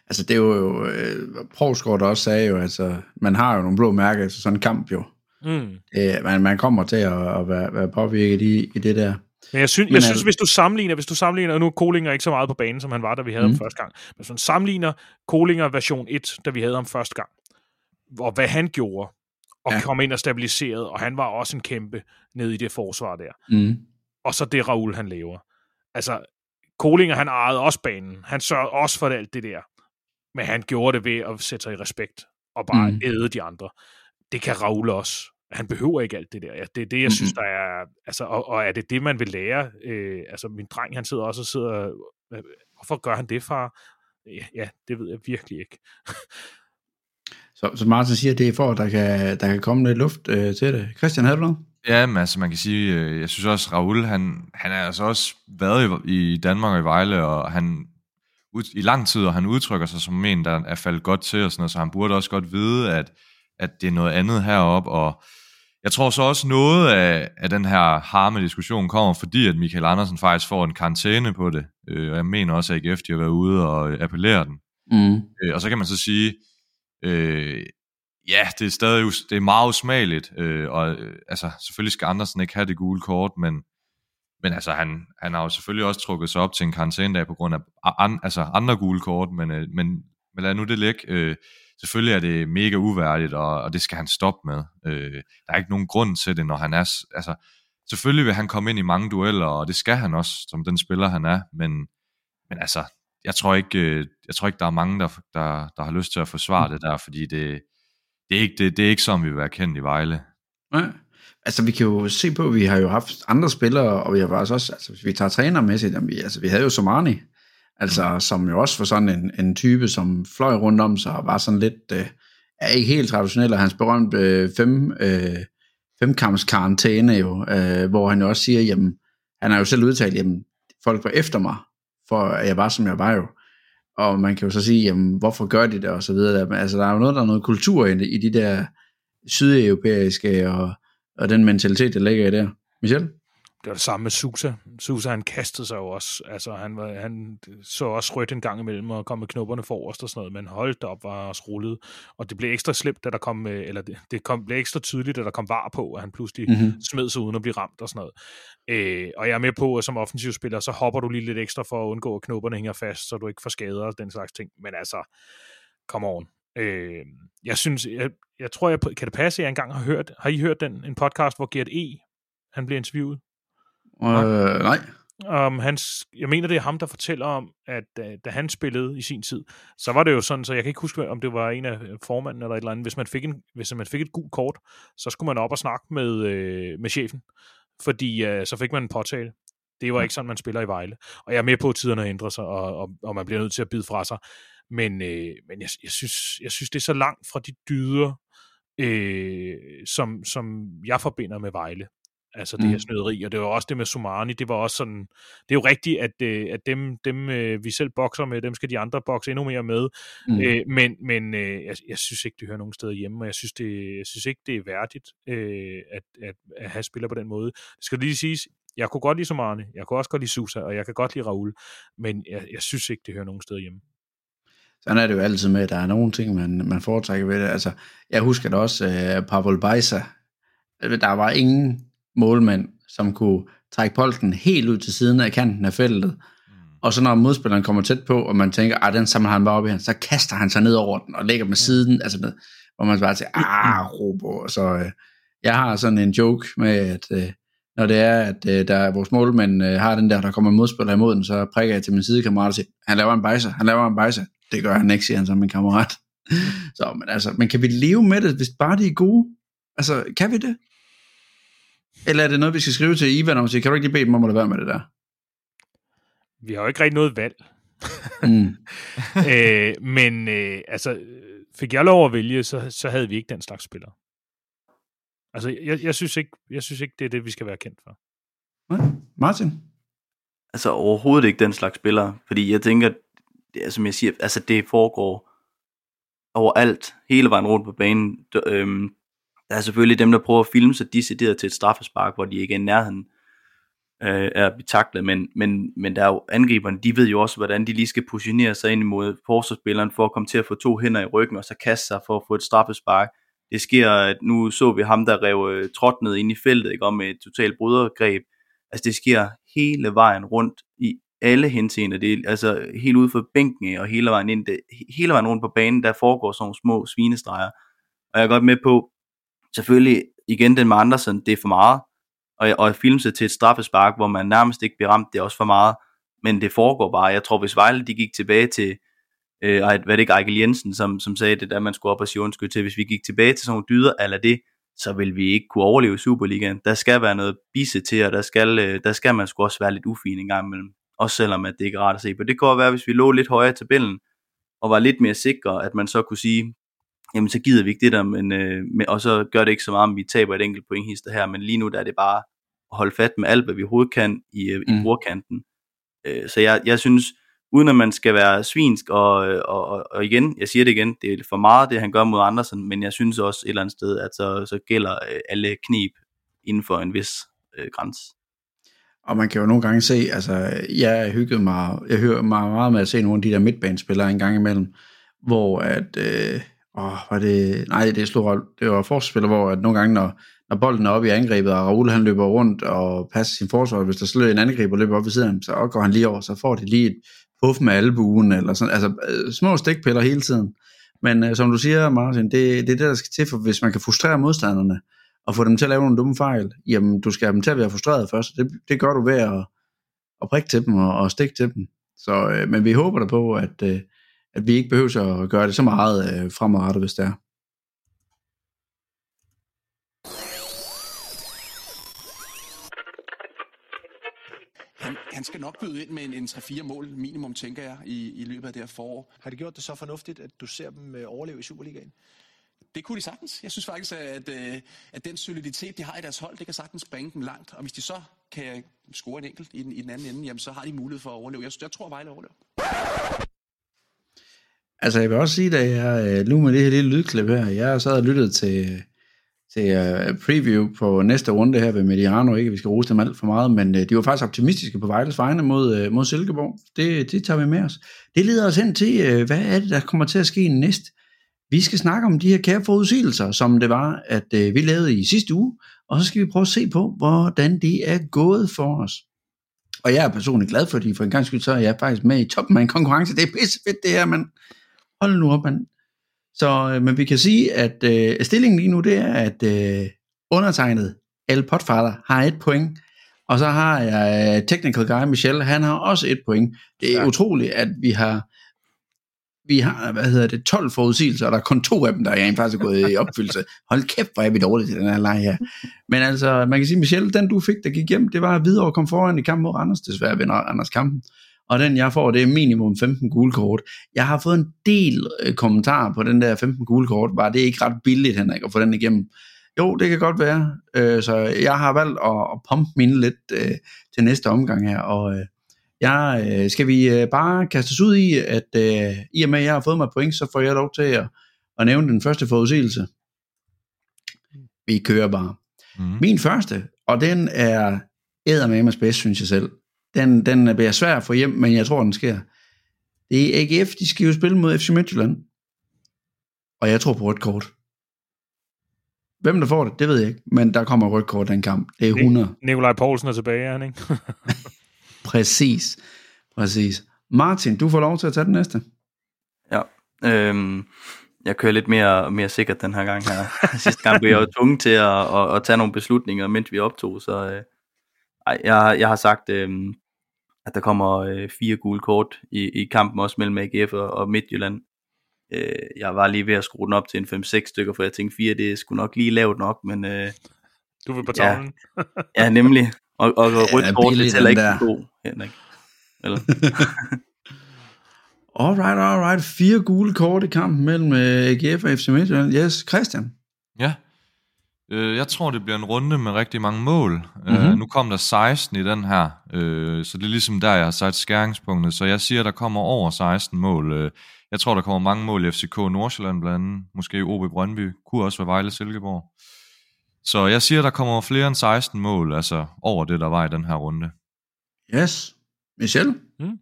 Altså, det er jo... Øh, Provsgaard også sagde jo, altså, man har jo nogle blå mærker, altså sådan en kamp jo. Mm. Øh, man, man kommer til at, at være, være påvirket i, i det der. Men jeg synes, men jeg synes, hvis du sammenligner, hvis du sammenligner, og nu er Kolinger ikke så meget på banen, som han var, da vi havde mm. ham første gang, men hvis man sammenligner Kolinger version et, da vi havde ham første gang, og hvad han gjorde, og ja. kom ind og stabiliserede, og han var også en kæmpe nede i det forsvar der. Mm. Og så det Raul, han laver. Altså, Kolinger, han ejede også banen. Han sørgede også for alt det der. Men han gjorde det ved at sætte sig i respekt, og bare mm. æde de andre. Det kan Raul også. Han behøver ikke alt det der. Det er det, jeg synes, der er... Altså, og, og er det det, man vil lære? Øh, altså, min dreng, han sidder også og sidder... Øh, hvorfor gør han det, far? Ja, det ved jeg virkelig ikke. så, så Martin siger, det er for, at der kan, der kan komme lidt luft øh, til det. Christian, havde du noget? Ja, men altså, man kan sige... Øh, jeg synes også, Raul, han har altså også været i, i Danmark og i Vejle, og han... Ud, I lang tid, og han udtrykker sig som en, der er faldet godt til, og sådan noget, så han burde også godt vide, at at det er noget andet heroppe, og jeg tror så også noget af, af den her harme diskussion kommer, fordi at Michael Andersen faktisk får en karantæne på det, øh, og jeg mener også, at A G F de har været ude og appellere den. Mm. Øh, og så kan man så sige, øh, ja, det er stadig det er meget usmageligt, øh, og øh, altså, selvfølgelig skal Andersen ikke have det gule kort, men, men altså, han, han har jo selvfølgelig også trukket sig op til en karantænedag på grund af an, altså, andre gule kort, men, øh, men, men lad nu det ligge. Øh, Selvfølgelig er det mega uværdigt, og, og det skal han stoppe med. Øh, der er ikke nogen grund til det, når han er... Altså, selvfølgelig vil han komme ind i mange dueller, og det skal han også, som den spiller, han er. Men, men altså, jeg tror ikke, jeg tror ikke der er mange, der, der, der har lyst til at forsvare det der, fordi det, det, er, ikke, det, det er ikke sådan, vi vil være kendt i Vejle. Nej. Altså, vi kan jo se på, vi har jo haft andre spillere, og vi har faktisk også... Altså, hvis vi tager trænermæssigt, jamen, vi, altså, vi havde jo Somani, altså, som jo også var sådan en, en type, som fløj rundt om sig og var sådan lidt, øh, ikke helt traditionel, og hans berømte øh, fem, øh, femkamps karantæne jo, øh, hvor han også siger, jamen, han har jo selv udtalt, jamen, folk var efter mig, for at jeg var, som jeg var jo. Og man kan jo så sige, jamen, hvorfor gør de det, og så videre. Altså, der er jo noget, der er noget kultur i, i de der sydeuropæiske, og, og den mentalitet, der ligger i der. Michel? Det var det samme med Sousa. Sousa, han kastede sig jo også. Altså, han, var, han så også rødt en gang imellem og kom med knopperne forrest og sådan noget, men holdt op var også rullet. Og det blev ekstra slemt, da der kom, eller det, det kom, blev ekstra tydeligt, da der kom var på, at han pludselig mm-hmm. smed sig uden at blive ramt og sådan noget. Øh, og jeg er med på, at som offensivspiller, så hopper du lige lidt ekstra for at undgå, at knopperne hænger fast, så du ikke får skader og den slags ting. Men altså, come on. Øh, jeg synes, jeg, jeg tror, jeg kan det passe, at jeg engang har hørt, har I hørt den, en podcast, hvor Gert E., han bliver interviewet? Øh, nej. Um, hans, jeg mener, det er ham, der fortæller om, at uh, da han spillede i sin tid, så var det jo sådan, så jeg kan ikke huske, om det var en af formanden eller et eller andet. Hvis man fik, en, hvis man fik et gult kort, så skulle man op og snakke med, øh, med chefen, fordi øh, så fik man en påtale. Det var ja. Ikke sådan, man spiller i Vejle. Og jeg er med på, at tiderne ændrer sig, og, og, og man bliver nødt til at bide fra sig. Men, øh, men jeg, jeg, synes, jeg synes, det er så langt fra de dyder, øh, som, som jeg forbinder med Vejle. Altså det her snøderi, og det var også det med Somani, det var også sådan, det er jo rigtigt, at, at dem, dem vi selv bokser med, dem skal de andre bokse endnu mere med, mm. Æ, men, men jeg, jeg synes ikke, det hører nogen steder hjemme, og jeg synes, det, jeg synes ikke, det er værdigt øh, at, at, at have spiller på den måde. Det skal lige siges, jeg kunne godt lide Somani, jeg kunne også godt lide Sousa, og jeg kan godt lide Raul, men jeg, jeg synes ikke, det hører nogen steder hjemme. Sådan er det jo altid med, at der er nogle ting, man, man foretrækker ved det. Altså, jeg husker da også uh, Pavel Bajsa, der var ingen målmand, som kunne trække bolden helt ud til siden af kanten af feltet. Og så når modspilleren kommer tæt på, og man tænker, ah, den samler han bare op i her, så kaster han sig ned over den og lægger med siden, altså med, hvor man bare siger, ah, Robo. Så øh, jeg har sådan en joke med, at øh, når det er, at øh, der, vores målmand øh, har den der, der kommer en modspiller imod den, så prikker jeg til min sidekammerat og siger, han laver en bajser, han laver en bajser. Det gør han ikke, siger han som min kammerat. Så, men altså, men kan vi leve med det, hvis bare de er gode? Altså, kan vi det? Eller er det noget, vi skal skrive til Ivan om og sige, kan du ikke lige bede dem om at lade være med det der? Vi har jo ikke rigtig noget valg. Mm. Æ, men øh, altså, fik jeg lov at vælge, så, så havde vi ikke den slags spillere. Altså, jeg, jeg, synes ikke, jeg synes ikke, det er det, vi skal være kendt for. Ja, Martin? Altså, overhovedet ikke den slags spillere. Fordi jeg tænker, det er, som jeg siger, altså, det foregår overalt, hele vejen rundt på banen. D- øhm, Der er selvfølgelig dem, der prøver at filme sig decideret til et straffespark, hvor de ikke er i nærheden øh, er betaklet, men, men, men der er jo angriberne, de ved jo også, hvordan de lige skal positionere sig ind imod forsvarsspilleren for at komme til at få to hænder i ryggen, og så kaste sig for at få et straffespark. Det sker, at nu så vi ham, der rev øh, Trott ned ind i feltet, ikke, og med et totalt brydergreb. Altså det sker hele vejen rundt i alle henseender. Det er altså helt ude for bænken og hele vejen ind. Det, hele vejen rundt på banen, der foregår sådan nogle små svinestreger. Og jeg er godt med på, selvfølgelig, igen den med Andersen, det er for meget, og, og at filme sig til et straffespark, hvor man nærmest ikke bliver ramt, det er også for meget, men det foregår bare. Jeg tror, hvis Vejle, de gik tilbage til, øh, hvad det ikke, Eichel Jensen, som, som sagde det, der man skulle op og sige undskyld til, hvis vi gik tilbage til sådan nogle dyder, eller det, så vil vi ikke kunne overleve Superligaen. Der skal være noget bisse til, og der skal, øh, der skal man sgu også være lidt ufin en gang imellem, også selvom at det ikke er rart at se på. Det kunne også være, hvis vi lå lidt højere i tabellen, og var lidt mere sikre, at man så kunne sige, jamen så gider vi ikke det der, men, øh, men, og så gør det ikke så meget, om vi taber et enkelt pointhister her, men lige nu der er det bare at holde fat med alt, hvad vi overhovedet kan i, øh, mm. i bordkanten. Øh, så jeg, jeg synes, uden at man skal være svinsk, og, og, og, og igen, jeg siger det igen, det er for meget det, han gør mod Andersen, men jeg synes også et eller andet sted, at så, så gælder øh, alle knib inden for en vis øh, grænse. Og man kan jo nogle gange se, altså jeg hyggede mig, jeg hører meget, meget med at se nogle af de der midtbanespillere en gang imellem, hvor at... Øh, Åh, var det... Nej, det er slog, det var forsvarsspiller, hvor at nogle gange, når, når bolden er oppe i angrebet, og Raul han løber rundt og passer sin forsvar, hvis der slår en angriber og løber op ved siden, så går han lige over, så får de lige et puff med albuen, eller sådan. Altså, små stikpiller hele tiden. Men øh, som du siger, Martin, det, det er det, der skal til, for hvis man kan frustrere modstanderne, og få dem til at lave nogle dumme fejl, jamen, du skal have dem til at være frustreret først. Det, det gør du ved at, at prikke til dem, og, og stikke til dem. Så, øh, men vi håber da på, at... Øh, at vi ikke behøver at gøre det så meget øh, fremadrettet, hvis det er. Han, han skal nok byde ind med en, en tre fire mål minimum, tænker jeg, i, i løbet af det her forår. Har det gjort det så fornuftigt, at du ser dem overleve i Superligaen? Det kunne de sagtens. Jeg synes faktisk, at, at den soliditet, de har i deres hold, det kan sagtens bringe dem langt. Og hvis de så kan score en enkelt i den, i den anden ende, jamen så har de mulighed for at overleve. Jeg, jeg tror, at Vejle overlever. Altså, jeg vil også sige, at jeg nu med det her lille lydklip her, jeg sad og lyttede til, til uh, preview på næste runde her ved Mediano. Ikke, vi skal rose dem alt for meget, men uh, de var faktisk optimistiske på Vejles vegne mod, uh, mod Silkeborg. Det, det tager vi med os. Det leder os hen til, uh, hvad er det, der kommer til at ske næste? Vi skal snakke om de her kære forudsigelser, som det var, at øh, vi lavede i sidste uge, og så skal vi prøve at se på, hvordan det er gået for os. Og jeg er personligt glad, fordi for en gang skyld, så er jeg faktisk med i toppen af en konkurrence. Det er pissefedt det her, men hold nu op, mand. Så, øh, men vi kan sige, at øh, stillingen lige nu, det er, at øh, undertegnet El Potfather har et point, og så har jeg øh, Technical Guy Michel, han har også et point. Det er ja. utroligt, at vi har... Vi har, hvad hedder det, tolv forudsigelser, og der er kun to af dem, der er faktisk gået i opfyldelse. Hold kæft, hvor er vi dårlige til den her leg her. Men altså, man kan sige, Michel, den du fik, der gik hjem, det var videre og kom foran i kampen mod Randers, desværre vinder Randers kampen. Og den jeg får, det er minimum femten gule kort. Jeg har fået en del kommentarer på den der femten gule kort, var det ikke ret billigt, Henrik, at få den igennem. Jo, det kan godt være. Så jeg har valgt at pumpe mine lidt til næste omgang her, og... Ja, øh, skal vi øh, bare kaste os ud i, at øh, i og med, at jeg har fået mig point, så får jeg lov til at, at nævne den første forudsigelse. Vi kører bare. Mm. Min første, og den er eddermamas bedst, synes jeg selv. Den, den bliver svær at få hjem, men jeg tror, den sker. Det er A G F, de skal jo spille mod F C Midtjylland. Og jeg tror på rødt kort. Hvem der får det, det ved jeg ikke, men der kommer rødt kort den kamp. Det er hundrede. Nikolaj Poulsen er tilbage, er han ikke? Præcis, præcis. Martin, du får lov til at tage den næste. Ja, øhm, jeg kører lidt mere mere sikkert den her gang her. Sidste gang blev jeg jo tvunget til at, at, at tage nogle beslutninger, mens vi optog, så øh, jeg, jeg har sagt, øh, at der kommer øh, fire gule kort i, i kampen, også mellem A G F og, og Midtjylland. Øh, jeg var lige ved at skrue den op til en fem seks stykker, for jeg tænkte, fire, det skulle nok lige lavt nok, men... Øh, du vil på tavlen. Ja, ja, nemlig. Og, og rødt ja, kort, det tæller ikke så god, Henrik. Eller? alright, alright. Fire gule kort i kampen mellem A G F og F C Midtjylland. Yes, Christian. Ja. Øh, jeg tror, det bliver en runde med rigtig mange mål. Mm-hmm. Øh, nu kom der seksten i den her, øh, så det er ligesom der, jeg har sat skæringspunktet. Så jeg siger, der kommer over seksten mål. Øh, jeg tror, der kommer mange mål i F C K Nordsjælland blandt andet. Måske O B Brøndby. Kunne også være Vejle Silkeborg. Så jeg siger, der kommer flere end seksten mål, altså over det, der var i den her runde. Yes. Michel? Mm.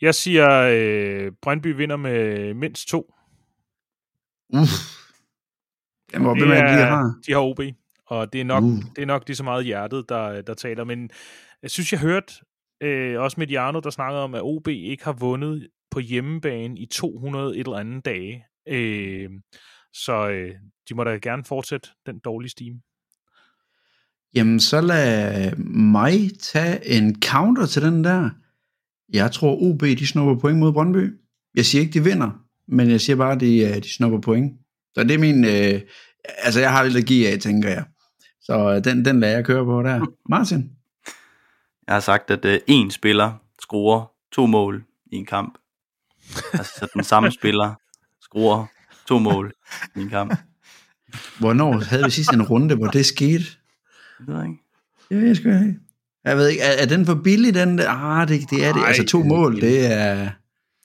Jeg siger, øh, Brøndby vinder med mindst to. Uff. Jamen, hvor bliver de her? De har O B, og det er nok, uh. det er nok lige så meget hjertet, der, der taler. Men jeg synes, jeg hørte øh, også Mediano, der snakkede om, at O B ikke har vundet på hjemmebane i to hundrede et eller andet dage. Øh, så øh, de må da gerne fortsætte den dårlige stime. Jamen, så lad mig tage en counter til den der. Jeg tror, O B, de snupper point mod Brøndby. Jeg siger ikke, de vinder, men jeg siger bare, de, de snupper point. Så det er min... Øh, altså, jeg har lidt at give af, tænker jeg. Så den, den lader jeg køre på der. Martin? Jeg har sagt, at én øh, spiller scorer to mål i en kamp. Altså, den samme spiller scorer to mål i en kamp. Hvornår havde vi sidst en runde, hvor det skete? Jeg ved ikke. Jeg ved, jeg skal have. Jeg ved ikke, er, er den for billig, den der? Ah, det, det er det. Altså to mål, det er,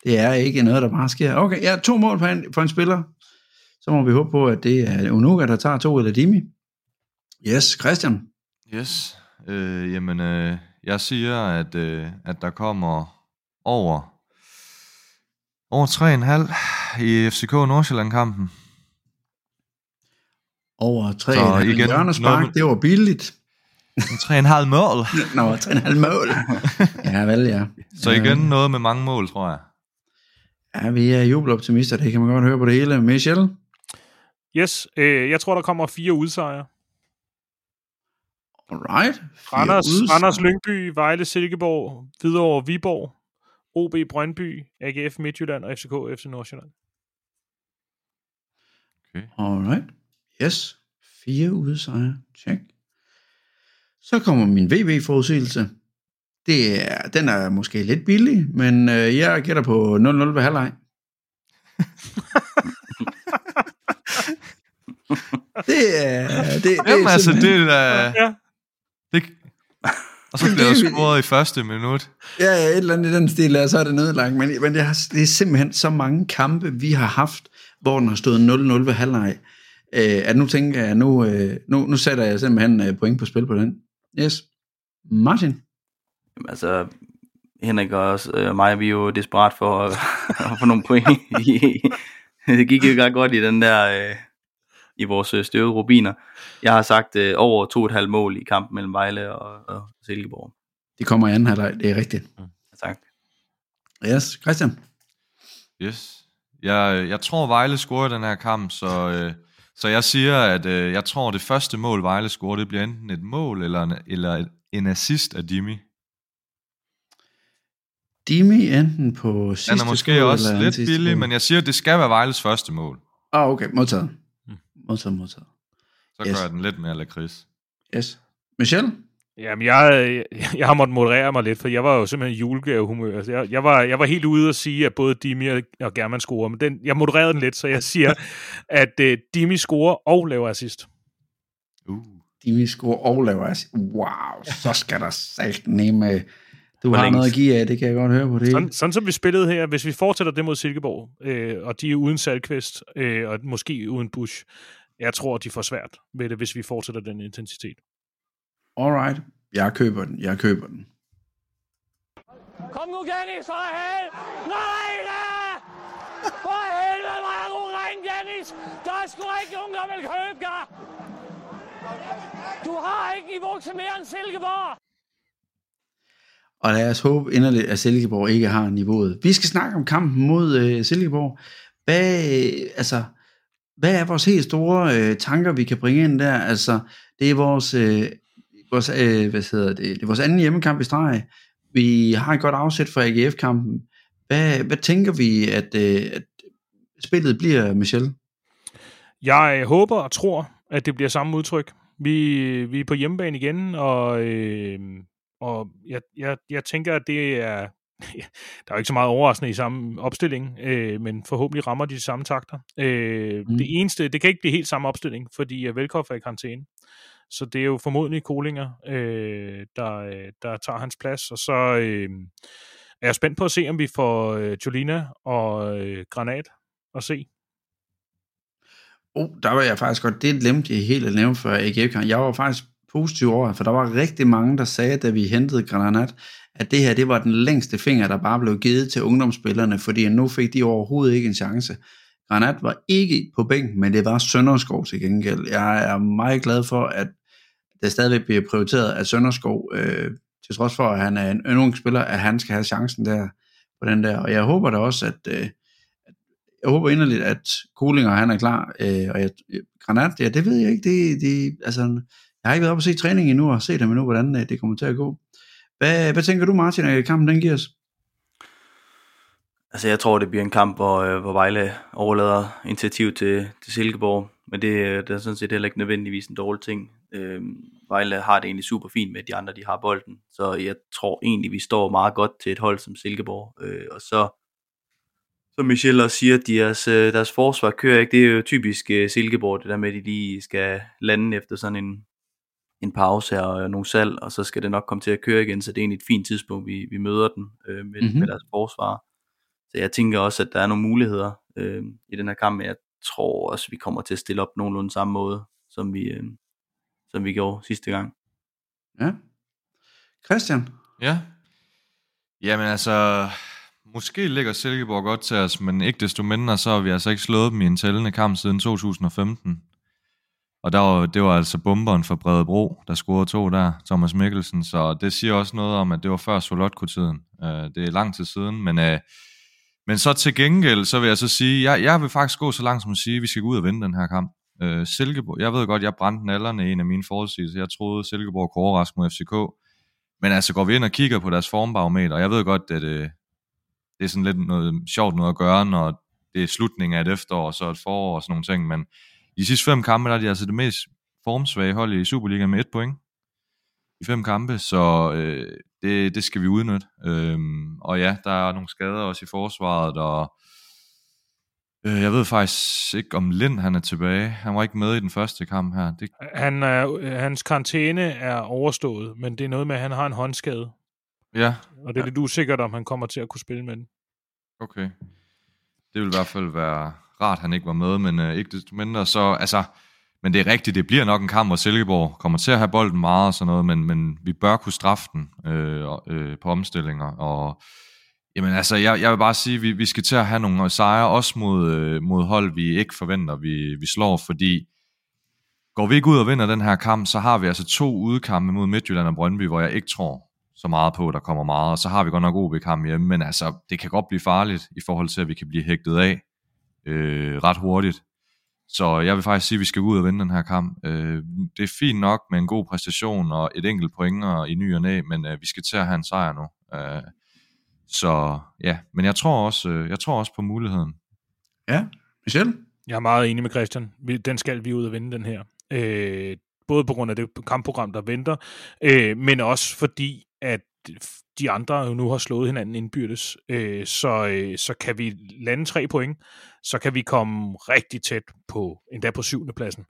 det er ikke noget, der bare sker. Okay, ja, to mål for en, for en spiller. Så må vi håbe på, at det er Unuka, der tager to, eller Demi. Yes, Christian. Yes. Øh, jamen, øh, jeg siger, at, øh, at der kommer over, over tre komma fem i F C K Nordsjælland-kampen. Over tre. Så igen, hjørnespark, noget... det var billigt. tre komma fem mål. Nå, tre komma fem mål. Ja, vel, ja. Så igen noget med mange mål, tror jeg. Ja, vi er jubeloptimister, det kan man godt høre på det hele. Michel? Yes, øh, jeg tror, der kommer fire udsejre. Alright. Randers, Randers, Lyngby, Vejle, Silkeborg, Hvidovre, Viborg, O B, Brøndby, A G F, Midtjylland og F C K, F C Nordsjælland. Okay. Alright. Yes, fire udsejre, check. Så kommer min V B-forudsigelse. Det er, den er måske lidt billig, men øh, jeg gætter på nul nul ved halvleg. Det er... Det, det, Jamen, det er altså, det er... Ja. Det, og så bliver det scoret i første minut. Ja, ja, et eller andet i den stil, og så er det nedlagt. Men, men det, er, det er simpelthen så mange kampe, vi har haft, hvor den har stået nul nul ved halvleg. Øh, at nu tænker jeg, nu, nu, nu sætter jeg simpelthen point på spil på den. Yes. Martin? Jamen, altså... Henrik og også, øh, mig, vi er jo desperat for at, at få nogle point. Det gik jo ret godt i den der, øh, i vores støvede rubiner. Jeg har sagt øh, over to og et halvt mål i kampen mellem Vejle og, og Silkeborg. Det kommer i anden halvleg, det er rigtigt. Mm. Tak. Yes, Christian. Yes. Jeg, jeg tror, Vejle scorer den her kamp, så, øh, så jeg siger, at øh, jeg tror, det første mål, Vejle scorer, det bliver enten et mål eller en, eller en assist af Jimmy. Demi enten på sidste mål. Den er måske mål, også lidt billig, mål. Men jeg siger, at det skal være Vejles første mål. Ah, okay. Modtaget. Modtaget, modtaget. Så yes. Gør jeg den lidt mere lakrids. Yes. Michel? Jamen, jeg, jeg, jeg har måttet moderere mig lidt, for jeg var jo simpelthen julegavehumør. Altså, jeg, jeg, var, jeg var helt ude at sige, at både Demi og German scorer, men den, jeg modererede den lidt, så jeg siger, at uh, Demi scorer og laver assist. Uh. Demi scorer og laver assist. Wow, så skal der sagt nemme... Du har noget at give af, det kan jeg godt høre på det. Sådan, sådan som vi spillede her, hvis vi fortsætter det mod Silkeborg, øh, og de er uden Salkvist, øh, og måske uden Bush, jeg tror, de får svært ved det, hvis vi fortsætter den intensitet. Alright, jeg køber den, jeg køber den. Kom nu, Jenny, for helvede! Nej, da! For helvede, var jeg nu regn, Jenny! Der er sgu ikke nogen, der vil købe dig! Du har ikke niveau til mere end Silkeborg! Og lad os håbe inderligt, at Silkeborg ikke har niveauet. Vi skal snakke om kampen mod øh, Silkeborg. Hvad, øh, altså, hvad er vores helt store øh, tanker, vi kan bringe ind der? Altså, det er vores, øh, vores, øh, hvad hedder det? Det er vores anden hjemmekamp i streg. Vi har et godt afsæt for A G F-kampen. Hvad, hvad tænker vi, at, øh, at spillet bliver, Michel? Jeg håber og tror, at det bliver samme udtryk. Vi, vi er på hjemmebane igen, og... Øh Og jeg, jeg, jeg tænker, at det er... Der er jo ikke så meget overraskende i samme opstilling, øh, men forhåbentlig rammer de, de samme takter. Øh, mm. Det eneste, det kan ikke blive helt samme opstilling, fordi Velkoff er i karantæne. Så det er jo formodentlig Kolinger, øh, der, der tager hans plads. Og så øh, er jeg spændt på at se, om vi får øh, Jolina og øh, Granat at se. Oh, der var jeg faktisk godt... Det glemte jeg helt at nævne for A G F-kampen. Jeg var faktisk... positive år, for der var rigtig mange, der sagde, da vi hentede Granat, at det her, det var den længste finger, der bare blev givet til ungdomsspillerne, fordi nu fik de overhovedet ikke en chance. Granat var ikke på bænken, men det var Sønderskov til gengæld. Jeg er meget glad for, at det stadigvæk bliver prioriteret, at Sønderskov, øh, til trods for, at han er en ung spiller, at han skal have chancen der på den der. Og jeg håber da også, at øh, jeg håber inderligt, at Kolinger, han er klar, øh, og jeg, Granat, ja, det ved jeg ikke, det, det altså... Jeg har ikke været op og se træningen endnu, og se dem endnu, hvordan det kommer til at gå. Hvad, hvad tænker du, Martin, at kampen den giver os? Altså, jeg tror, det bliver en kamp, hvor, hvor Vejle overlader initiativ til, til Silkeborg, men det, det er sådan set heller ikke nødvendigvis en dårlig ting. Øh, Vejle har det egentlig super fint med, de andre de har bolden, så jeg tror egentlig, vi står meget godt til et hold som Silkeborg, øh, og så... Som Michel også siger, at deres, deres forsvar kører ikke. Det er jo typisk uh, Silkeborg, det der med, at de lige skal lande efter sådan en, en pause her og nogle salg, og så skal det nok komme til at køre igen, så det er egentlig et fint tidspunkt, vi, vi møder den øh, med, mm-hmm. med deres forsvar. Så jeg tænker også, at der er nogle muligheder øh, i den her kamp, men jeg tror også, vi kommer til at stille op nogenlunde samme måde, som vi, øh, som vi gjorde sidste gang. Ja. Christian? Ja. Jamen altså... Måske ligger Silkeborg godt til os, men ikke desto mindre, så har vi altså ikke slået dem i en tællende kamp siden to tusind og femten. Og der var, det var altså bomberen fra Bredebro, der scorede to der, Thomas Mikkelsen, så det siger også noget om, at det var før Solotko-tiden. Det er lang tid siden, men, men så til gengæld, så vil jeg så sige, jeg, jeg vil faktisk gå så langt som at sige, at vi skal gå ud og vinde den her kamp. Silkeborg, jeg ved godt, jeg brændte nallerne i en af mine forudsigelser. Jeg troede, Silkeborg kunne overraske mod F C K, men altså går vi ind og kigger på deres formbarometer, og jeg ved godt, at det er sådan lidt noget sjovt noget at gøre, når det er slutningen af et efterår, så et forår og sådan nogle ting. Men i de sidste fem kampe, der er de altså det mest formsvage hold i Superligaen med et point i fem kampe. Så øh, det, det skal vi udnytte. Øhm, og ja, der er nogle skader også i forsvaret, og Jeg ved faktisk ikke, om Lind han er tilbage. Han var ikke med i den første kamp her. Det... Han er, hans karantæne er overstået, men det er noget med, at han har en håndskade. Ja. Og det er ja. lidt usikkert, om han kommer til at kunne spille med den. Okay. Det vil i hvert fald være rart, han ikke var med, men øh, ikke desto mindre. Så, altså, men det er rigtigt, det bliver nok en kamp, hvor Silkeborg kommer til at have bolden meget og sådan noget, men, men vi bør kunne straffe den øh, øh, på omstillinger. Og, jamen altså, jeg, jeg vil bare sige, at vi, vi skal til at have nogle sejre, også mod, øh, mod hold, vi ikke forventer, vi, vi slår, fordi går vi ikke ud og vinder den her kamp, så har vi altså to udkampe mod Midtjylland og Brøndby, hvor jeg ikke tror så meget på, der kommer meget, og så har vi godt nok O B-kamp hjemme, men altså, det kan godt blive farligt i forhold til, at vi kan blive hægtet af øh, ret hurtigt. Så jeg vil faktisk sige, at vi skal ud og vinde den her kamp. Øh, det er fint nok med en god præstation og et enkelt point og i ny og næ, men øh, vi skal til at have en sejr nu. Øh, så ja, men jeg tror, også, øh, jeg tror også på muligheden. Ja, Michel? Jeg er meget enig med Christian. Den skal vi ud og vinde, den her. Øh, både på grund af det kampprogram, der venter, øh, men også fordi at de andre jo nu har slået hinanden indbyrdes, øh, så, øh, så kan vi lande tre point, så kan vi komme rigtig tæt på, endda på syvende pladsen,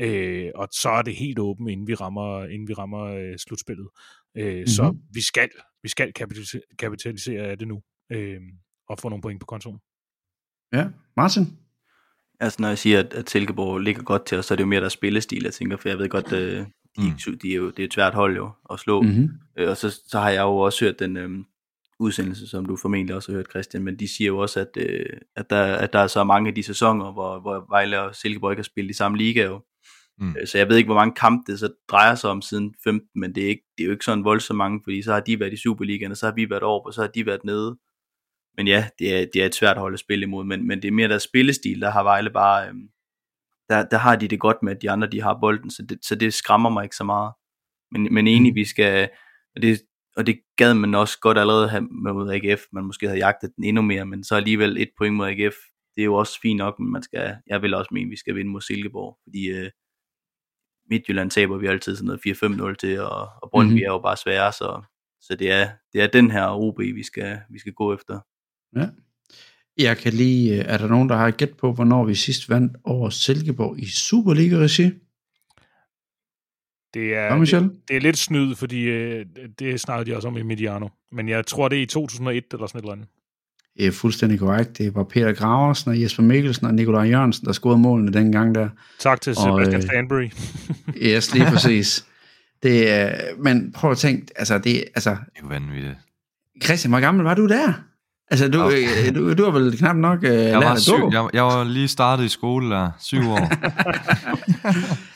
øh, og så er det helt åbent, inden vi rammer, inden vi rammer øh, slutspillet. Øh, mm-hmm. Så vi skal, vi skal kapitalisere af det nu, øh, og få nogle point på kontoen. Ja, Martin? Altså når jeg siger, at, at Silkeborg ligger godt til os, så er det jo mere der spillestil, jeg tænker, for jeg ved godt... Øh... Mm. De er jo, det er jo et svært hold jo at slå, mm-hmm. øh, og så, så har jeg jo også hørt den øh, udsendelse, som du formentlig også har hørt, Christian, men de siger jo også, at, øh, at, der, at der er så mange af de sæsoner, hvor, hvor Vejle og Silkeborg ikke har spillet i samme liga jo. Mm. Øh, så jeg ved ikke, hvor mange kampe det så drejer sig om siden femten, men det er, ikke, det er jo ikke sådan voldsomt mange, fordi så har de været i Superligaen, og så har vi været over, og så har de været nede. Men ja, det er, det er et svært hold at spille imod, men, men det er mere deres spillestil, der har Vejle bare... Øh, Der, der har de det godt med, at de andre de har bolden, så det, så det skræmmer mig ikke så meget. Men, men egentlig, vi skal, og det, og det gad man også godt allerede have mod A G F, man måske havde jagtet den endnu mere, men så alligevel et point mod A G F, det er jo også fint nok, men man skal, jeg vil også mene, vi skal vinde mod Silkeborg, fordi øh, Midtjylland taber vi altid sådan noget fire fem nul til, og, og Brøndby mm-hmm. er jo bare svære, så, så det, er, det er den her O B, vi skal, vi skal gå efter. Ja. Jeg kan lige, er der nogen, der har gæt på, hvornår vi sidst vandt over Silkeborg i Superliga-regi? Det er, det, det er lidt snyd, fordi det snakkede de også om i Mediano. Men jeg tror, det er i to tusind og et eller sådan et eller andet. Det er fuldstændig korrekt. Det var Peter Graversen og Jesper Mikkelsen og Nikolaj Jørgensen, der scorede målene dengang der. Tak til Sebastian Stanbury. Yes, lige præcis. Det er, men prøv at tænke, altså det altså. Det er vanvittigt. Christian, hvor gammel var du der? Altså, du, okay. du, du har vel knap nok uh, jeg lært at gå. Jeg, jeg var lige startet i skole der, syv år.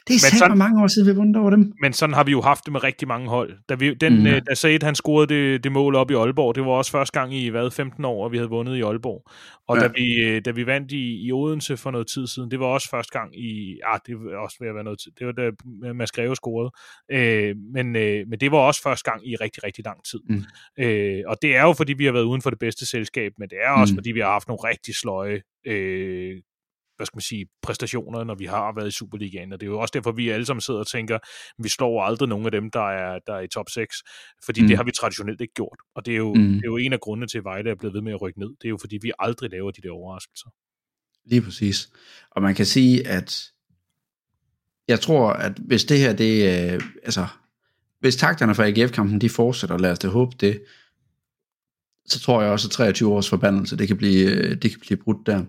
Det er sandt mange år siden, vi vundet over dem. Men sådan har vi jo haft det med rigtig mange hold. Da, vi, den, mm. uh, da Said, han scorede det, det mål op i Aalborg, det var også første gang i, hvad, femten år, at vi havde vundet i Aalborg. Og ja. da, vi, da vi vandt i, i Odense for noget tid siden, det var også første gang i... Ah, det var også ved at være noget tid. Det var da Mads Greve scorede. Uh, men, uh, men det var også første gang i rigtig, rigtig lang tid. Mm. Uh, og det er jo, fordi vi har været uden for det bedste selv. Men det er også, mm. fordi vi har haft nogle rigtig sløje øh, hvad skal man sige, præstationer, når vi har været i Superligaen. Og det er jo også derfor, vi alle sammen sidder og tænker, at vi slår aldrig nogen af dem, der er, der er i top seks. Fordi mm. det har vi traditionelt ikke gjort. Og det er jo, mm. det er jo en af grundene til, at Vejle er blevet ved med at rykke ned. Det er jo, fordi vi aldrig laver de der overraskelser. Lige præcis. Og man kan sige, at jeg tror, at hvis det her, det øh, altså, hvis takterne fra A G F-kampen, de fortsætter, lad os det håbe det, så tror jeg også, at treogtyve års forbandelse, det kan blive, det kan blive brudt der.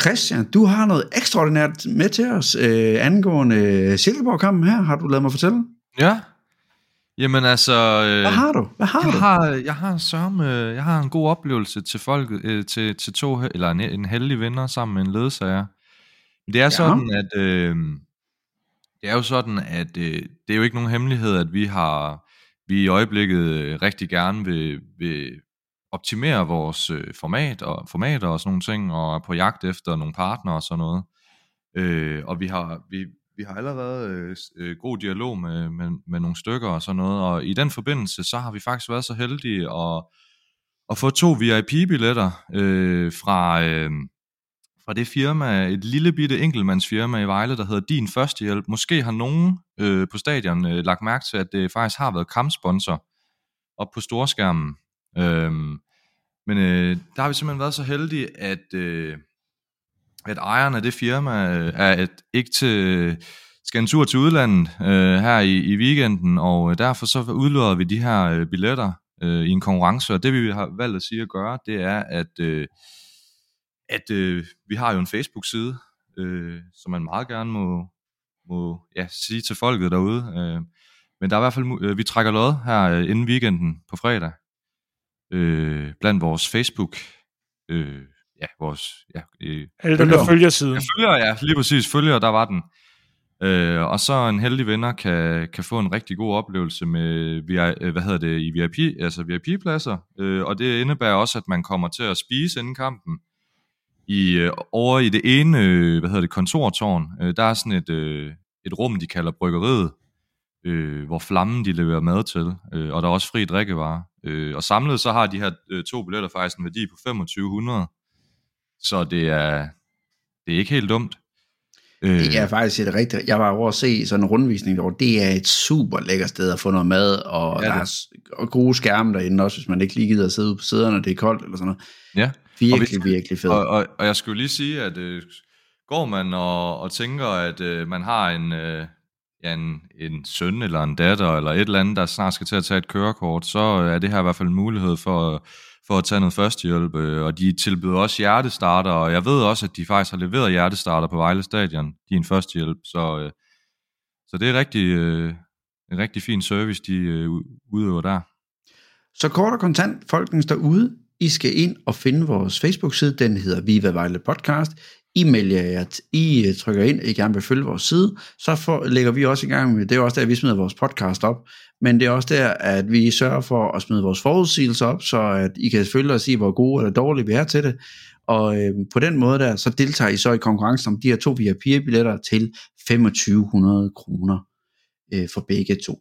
Christian, du har noget ekstraordinært med til os øh, angående Silkeborg-kampen her, har du ladet mig fortælle? Ja. Jamen altså... Øh, Hvad har du? Hvad har jeg du? Har, jeg, har en sørme, jeg har en god oplevelse til folk, øh, til, til to, eller en, en heldig vinder sammen med en ledsager. Det er ja. sådan, at... Øh, det er jo sådan, at øh, det er jo ikke nogen hemmelighed, at vi har... Vi i øjeblikket rigtig gerne vil... vil optimere vores format og formater og sådan nogle ting, og er på jagt efter nogle partnere og sådan noget. Øh, og vi har, vi, vi har allerede øh, god dialog med, med, med nogle stykker og sådan noget, og i den forbindelse, så har vi faktisk været så heldige at, at få to V I P-billetter øh, fra, øh, fra det firma, et lille bitte enkeltmandsfirma i Vejle, der hedder Din Førstehjælp. Måske har nogen øh, på stadion øh, lagt mærke til, at det faktisk har været kampsponsor op på storskærmen. Øhm, men øh, der har vi simpelthen været så heldige, at øh, at ejeren af det firma er et, ikke til, skal en tur til udlandet øh, her i, i weekenden, og derfor så udløder vi de her billetter øh, i en konkurrence, og det vi har valgt at sige at gøre, det er, at, øh, at øh, vi har jo en Facebook-side, øh, som man meget gerne må, må ja, sige til folket derude, øh, men der er i hvert fald, øh, vi trækker lod her øh, inden weekenden på fredag, øh, blandt vores Facebook øh, ja, vores... Ja, øh, alle dem, der følger siden. Jeg følger, ja, lige præcis følger, der var den. Øh, og så en heldig vinder kan, kan få en rigtig god oplevelse med, hvad hedder det, i V I P, altså V I P-pladser. Øh, og det indebærer også, at man kommer til at spise inden kampen. I, øh, over i det ene, øh, hvad hedder det, kontortårn, øh, der er sådan et, øh, et rum, de kalder bryggeriet, øh, hvor flammen, de leverer mad til. Øh, og der er også fri drikkevarer. Øh, og samlet så har de her øh, to billetter faktisk en værdi på to tusind fem hundrede. Så det er, det er ikke helt dumt. Det er faktisk et rigtigt... Jeg var over at se sådan en rundvisning derovre. Det er et super lækkert sted at få noget mad, og ja, der er og gode skærme derinde også, hvis man ikke lige gider at sidde ude på sæderne, og det er koldt eller sådan noget. Ja. Virkelig, og vi, virkelig fedt. Og, og, og jeg skulle lige sige, at øh, går man og, og tænker, at øh, man har en, øh, ja, en, en søn eller en datter, eller et eller andet, der snart skal til at tage et kørekort, så er det her i hvert fald en mulighed for... Øh, for at tage noget førstehjælp, og de tilbyder også hjertestarter, og jeg ved også, at de faktisk har leveret hjertestarter på Vejle Stadion, din førstehjælp, så, så det er rigtig, en rigtig fin service, de udøver der. Så kort og kontant, folkens derude, I skal ind og finde vores Facebook-side, den hedder Viva Vejle Podcast. I melder jer, at I trykker ind, I gerne vil følge vores side, så for, lægger vi også i gang med, det er også der, vi smider vores podcast op, men det er også der, at vi sørger for at smide vores forudsigelser op, så at I kan følge os i, hvor gode eller dårlige vi er til det, og øh, på den måde der, så deltager I så i konkurrencen om de her to V I P-billetter til to tusind fem hundrede kroner øh, for begge to.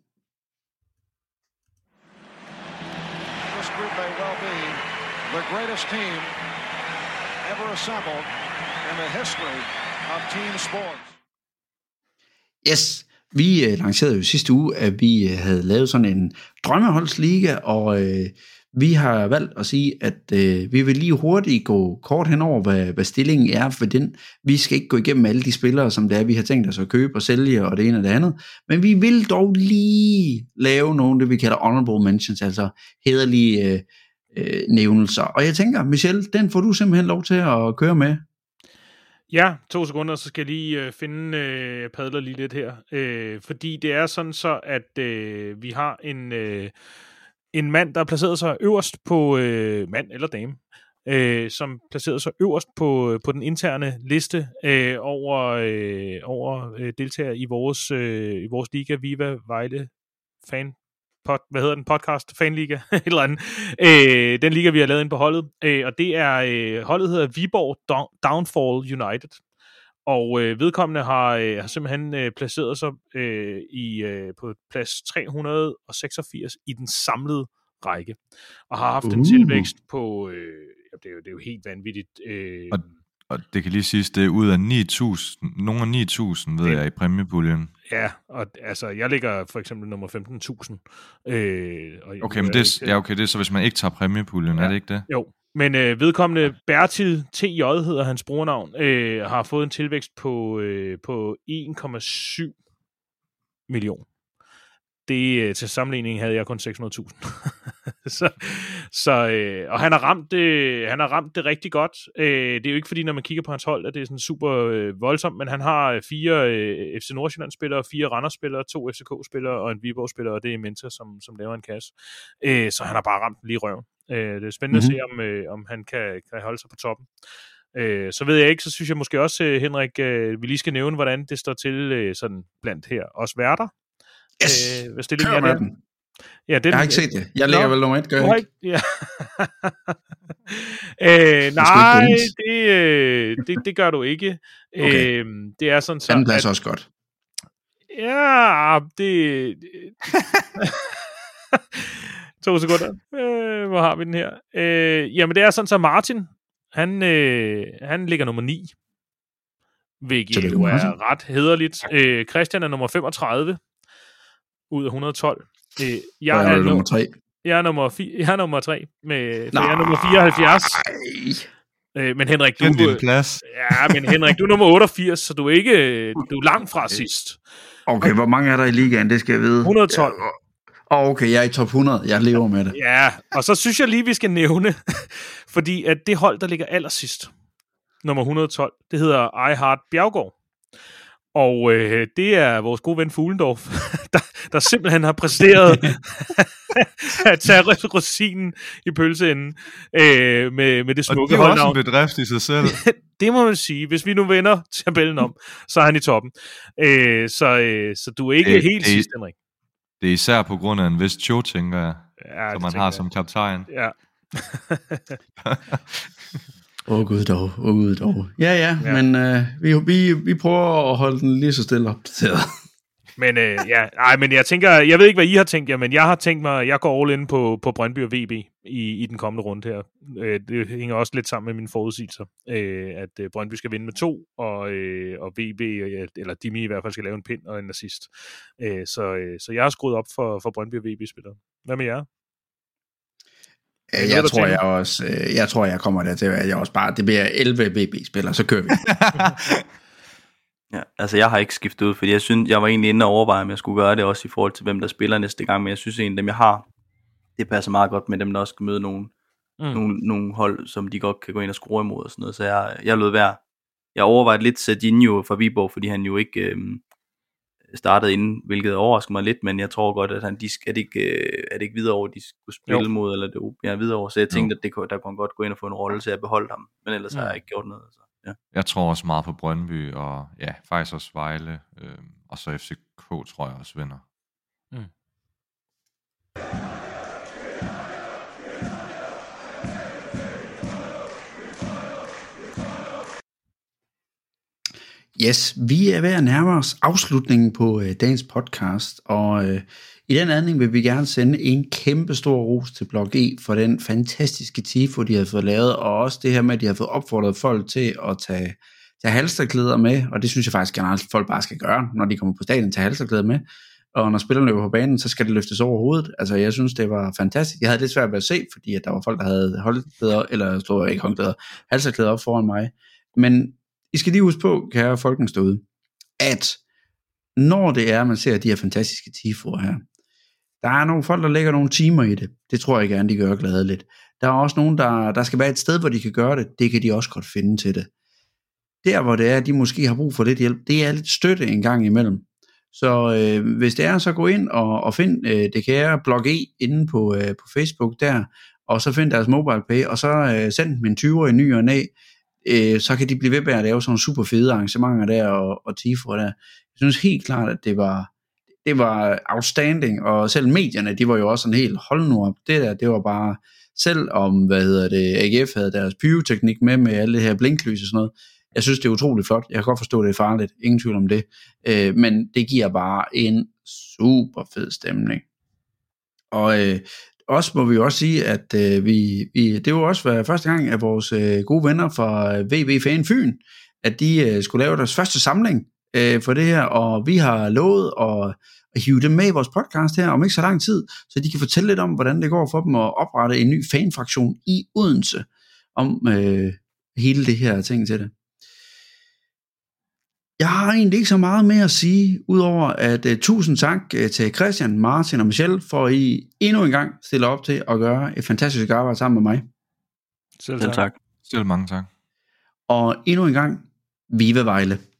This group may well be the greatest team ever assembled. Yes, vi øh, lancerede jo sidste uge, at vi øh, havde lavet sådan en drømmeholdsliga, og øh, vi har valgt at sige, at øh, vi vil lige hurtigt gå kort henover, hvad, hvad stillingen er for den. Vi skal ikke gå igennem alle de spillere, som det er, vi har tænkt os at købe og sælge, og det ene og det andet, men vi vil dog lige lave nogle, det vi kalder honorable mentions, altså hæderlige øh, øh, nævnelser. Og jeg tænker, Michel, den får du simpelthen lov til at køre med. Ja, to sekunder, så skal jeg lige øh, finde øh, padler lige lidt her. Øh, fordi det er sådan så, at øh, vi har en, øh, en mand, der placerede sig øverst på, øh, mand eller dame, øh, som placerede sig øverst på, på den interne liste øh, over, øh, over øh, deltagere i vores, øh, i vores liga, Viva Vejle Fan. Pod, hvad hedder den? Podcast? Fanliga? Eller anden. Øh, den liga, vi har lavet ind på holdet. Øh, og det er, øh, holdet hedder Viborg Downfall United. Og øh, vedkommende har, øh, har simpelthen øh, placeret sig øh, i, øh, på plads tre hundrede seksogfirs i den samlede række. Og har haft uh. en tilvækst på... Øh, det, er jo, det er jo helt vanvittigt. Øh, og, og det kan lige siges, det er ud af ni tusind, nogle af ni tusind, ved ja. jeg, i præmiepuljen. Ja, og altså, jeg ligger for eksempel nummer femten tusind. Øh, okay, men det, ja, okay, det er så, hvis man ikke tager præmiepuljen, ja. Er det ikke det? Jo, men øh, vedkommende Bertil T J hedder hans brugernavn, øh, har fået en tilvækst på, øh, på en komma syv millioner. Det øh, til sammenligning havde jeg kun seks hundrede tusind. så, så, øh, og han har, ramt, øh, han har ramt det rigtig godt. Øh, det er jo ikke fordi, når man kigger på hans hold, at det er sådan super øh, voldsomt, men han har øh, fire øh, F C Nordsjælland-spillere, fire Randers-spillere, to F C K-spillere og en Viborg-spiller, og det er Mentor, som, som laver en kasse. Øh, så han har bare ramt lige røven. Øh, det er spændende mm-hmm. at se, om, øh, om han kan, kan holde sig på toppen. Øh, så ved jeg ikke, så synes jeg måske også, øh, Henrik, øh, vi lige skal nævne, hvordan det står til øh, sådan blandt her os værter. Yes, øh, kør med den. Ja, det jeg den. Har ikke set det. Jeg ligger vel nummer et, gør jeg ikke? Ja. øh, nej, det, det, det gør du ikke. Okay. Øh, det er sådan så... Anden plads at, også godt. Ja, det... to sekunder. Øh, hvor har vi den her? Øh, jamen, det er sådan så Martin. Han, øh, han ligger nummer ni. Hvilket jo er ret hæderligt. Øh, Christian er nummer femogtredive. Ud af et hundrede og tolv. Øh, jeg, jeg er nummer tre. Jeg er nummer, fi- jeg er nummer tre. Med, jeg er nummer fireoghalvfjerds. Øh, men Henrik, du er plads. Ja, men Henrik, du er nummer otteogfirs, så du er ikke du er langt fra sidst. Okay, og, hvor mange er der i ligaen? Det skal jeg vide. et hundrede og tolv. Ja. Oh, okay, jeg er i top hundrede. Jeg lever med det. Ja, og så synes jeg lige, vi skal nævne, fordi at det hold, der ligger allersidst, nummer et hundrede og tolv, det hedder I Heart Bjergård. Og øh, det er vores gode ven Fuglendorf, der, der simpelthen har præsteret at tage rosinen i pølseenden øh, med, med det smukke holdnavn. Og det er også en bedrift i sig selv. Det må man sige. Hvis vi nu vender tabellen om, så er han i toppen. Øh, så, øh, så du er ikke det, helt det, sidst, Henrik. Det er især på grund af en vist show, tænker jeg, ja, som man har jeg. Som kaptajn. Ja. Åh oh, gud dog, åh oh, gud dog. Ja, ja, ja. Men øh, vi, vi, vi prøver at holde den lige så stille opdateret. Men øh, ja, nej, men jeg tænker, jeg ved ikke, hvad I har tænkt jer, men jeg har tænkt mig, jeg går all in på, på Brøndby og V B i, i den kommende runde her. Øh, det hænger også lidt sammen med mine forudsigelser, øh, at øh, Brøndby skal vinde med to, og, øh, og V B, eller Jimmy i hvert fald, skal lave en pind og en assist. Øh, så, øh, så jeg har skruet op for, for Brøndby og V B-spillere. Hvad med jer? Jeg, jeg tror jeg også, jeg tror jeg kommer der til at jeg også bare det bliver elleve V B-spillere, så kører vi. Ja, altså jeg har ikke skiftet ud, fordi jeg synes jeg var egentlig inde og overveje, om jeg skulle gøre det også i forhold til hvem der spiller næste gang, men jeg synes egentlig dem jeg har, det passer meget godt med dem der også skal møde nogle mm. nogle, nogle hold, som de godt kan gå ind og score imod og sådan noget, så jeg jeg lod være. Jeg overvejede lidt Serginho fra Viborg, fordi han jo ikke øh, startede inden, hvilket overrasker mig lidt, men jeg tror godt, at han, de, er, det ikke, er det ikke videre over, de skulle spille jo. Mod, eller det er videre over, så jeg tænkte, jo. At det kunne, der kunne han godt gå ind og få en rolle, så jeg beholdt ham, men ellers ja. Har jeg ikke gjort noget. Så, ja. Jeg tror også meget på Brøndby, og ja, faktisk også Vejle, øh, og så F C K tror jeg også vinder. Mm. Yes, vi er ved at nærme os afslutningen på øh, dagens podcast, og øh, i den anledning vil vi gerne sende en kæmpe stor ros til Blok E for den fantastiske tifo, de har fået lavet, og også det her med, at de har fået opfordret folk til at tage, tage halsterklæder med, og det synes jeg faktisk generelt, folk bare skal gøre, når de kommer på stadion, tage halsterklæder med, og når spillerne løber på banen, så skal det løftes over hovedet. Altså, jeg synes, det var fantastisk. Jeg havde lidt svært ved at se, fordi at der var folk, der havde holdklæder, eller stod ikke holdklæder, halsterklæder op foran mig, men I skal lige huske på, kære folkens derude, at når det er, man ser de her fantastiske tifoer her, der er nogle folk, der lægger nogle timer i det. Det tror jeg gerne, de gør glade lidt. Der er også nogen, der, der skal være et sted, hvor de kan gøre det. Det kan de også godt finde til det. Der, hvor det er, de måske har brug for lidt hjælp, det er lidt støtte en gang imellem. Så øh, hvis det er, så gå ind og, og find øh, det kære Blok E inde på, øh, på Facebook der, og så find deres mobile pay, og så øh, send dem en tyver i ny og næ. Så kan de blive ved med at lave sådan super fede arrangementer der og, og tifoer der. Jeg synes helt klart, at det var, det var outstanding, og selv medierne, de var jo også sådan helt, hold nu op, det der, det var bare, selv om, hvad hedder det, A G F havde deres pyroteknik med, med alle det her blinklys og sådan noget, jeg synes, det er utroligt flot, jeg kan godt forstå, det er farligt, ingen tvivl om det, øh, men det giver bare en super fed stemning. Og øh, også må vi også sige, at øh, vi, vi, det var også var første gang, at vores øh, gode venner fra V B Fan Fyn, at de øh, skulle lave deres første samling øh, for det her, og vi har lovet at, at hive dem med i vores podcast her om ikke så lang tid, så de kan fortælle lidt om, hvordan det går for dem at oprette en ny fanfraktion i Odense, om øh, hele det her ting til det. Jeg har egentlig ikke så meget mere at sige, udover at uh, tusind tak uh, til Christian, Martin og Michel, for at I endnu en gang stiller op til at gøre et fantastisk arbejde sammen med mig. Selv tak. Selv tak. Selv mange tak. Og endnu en gang, Viva Vejle.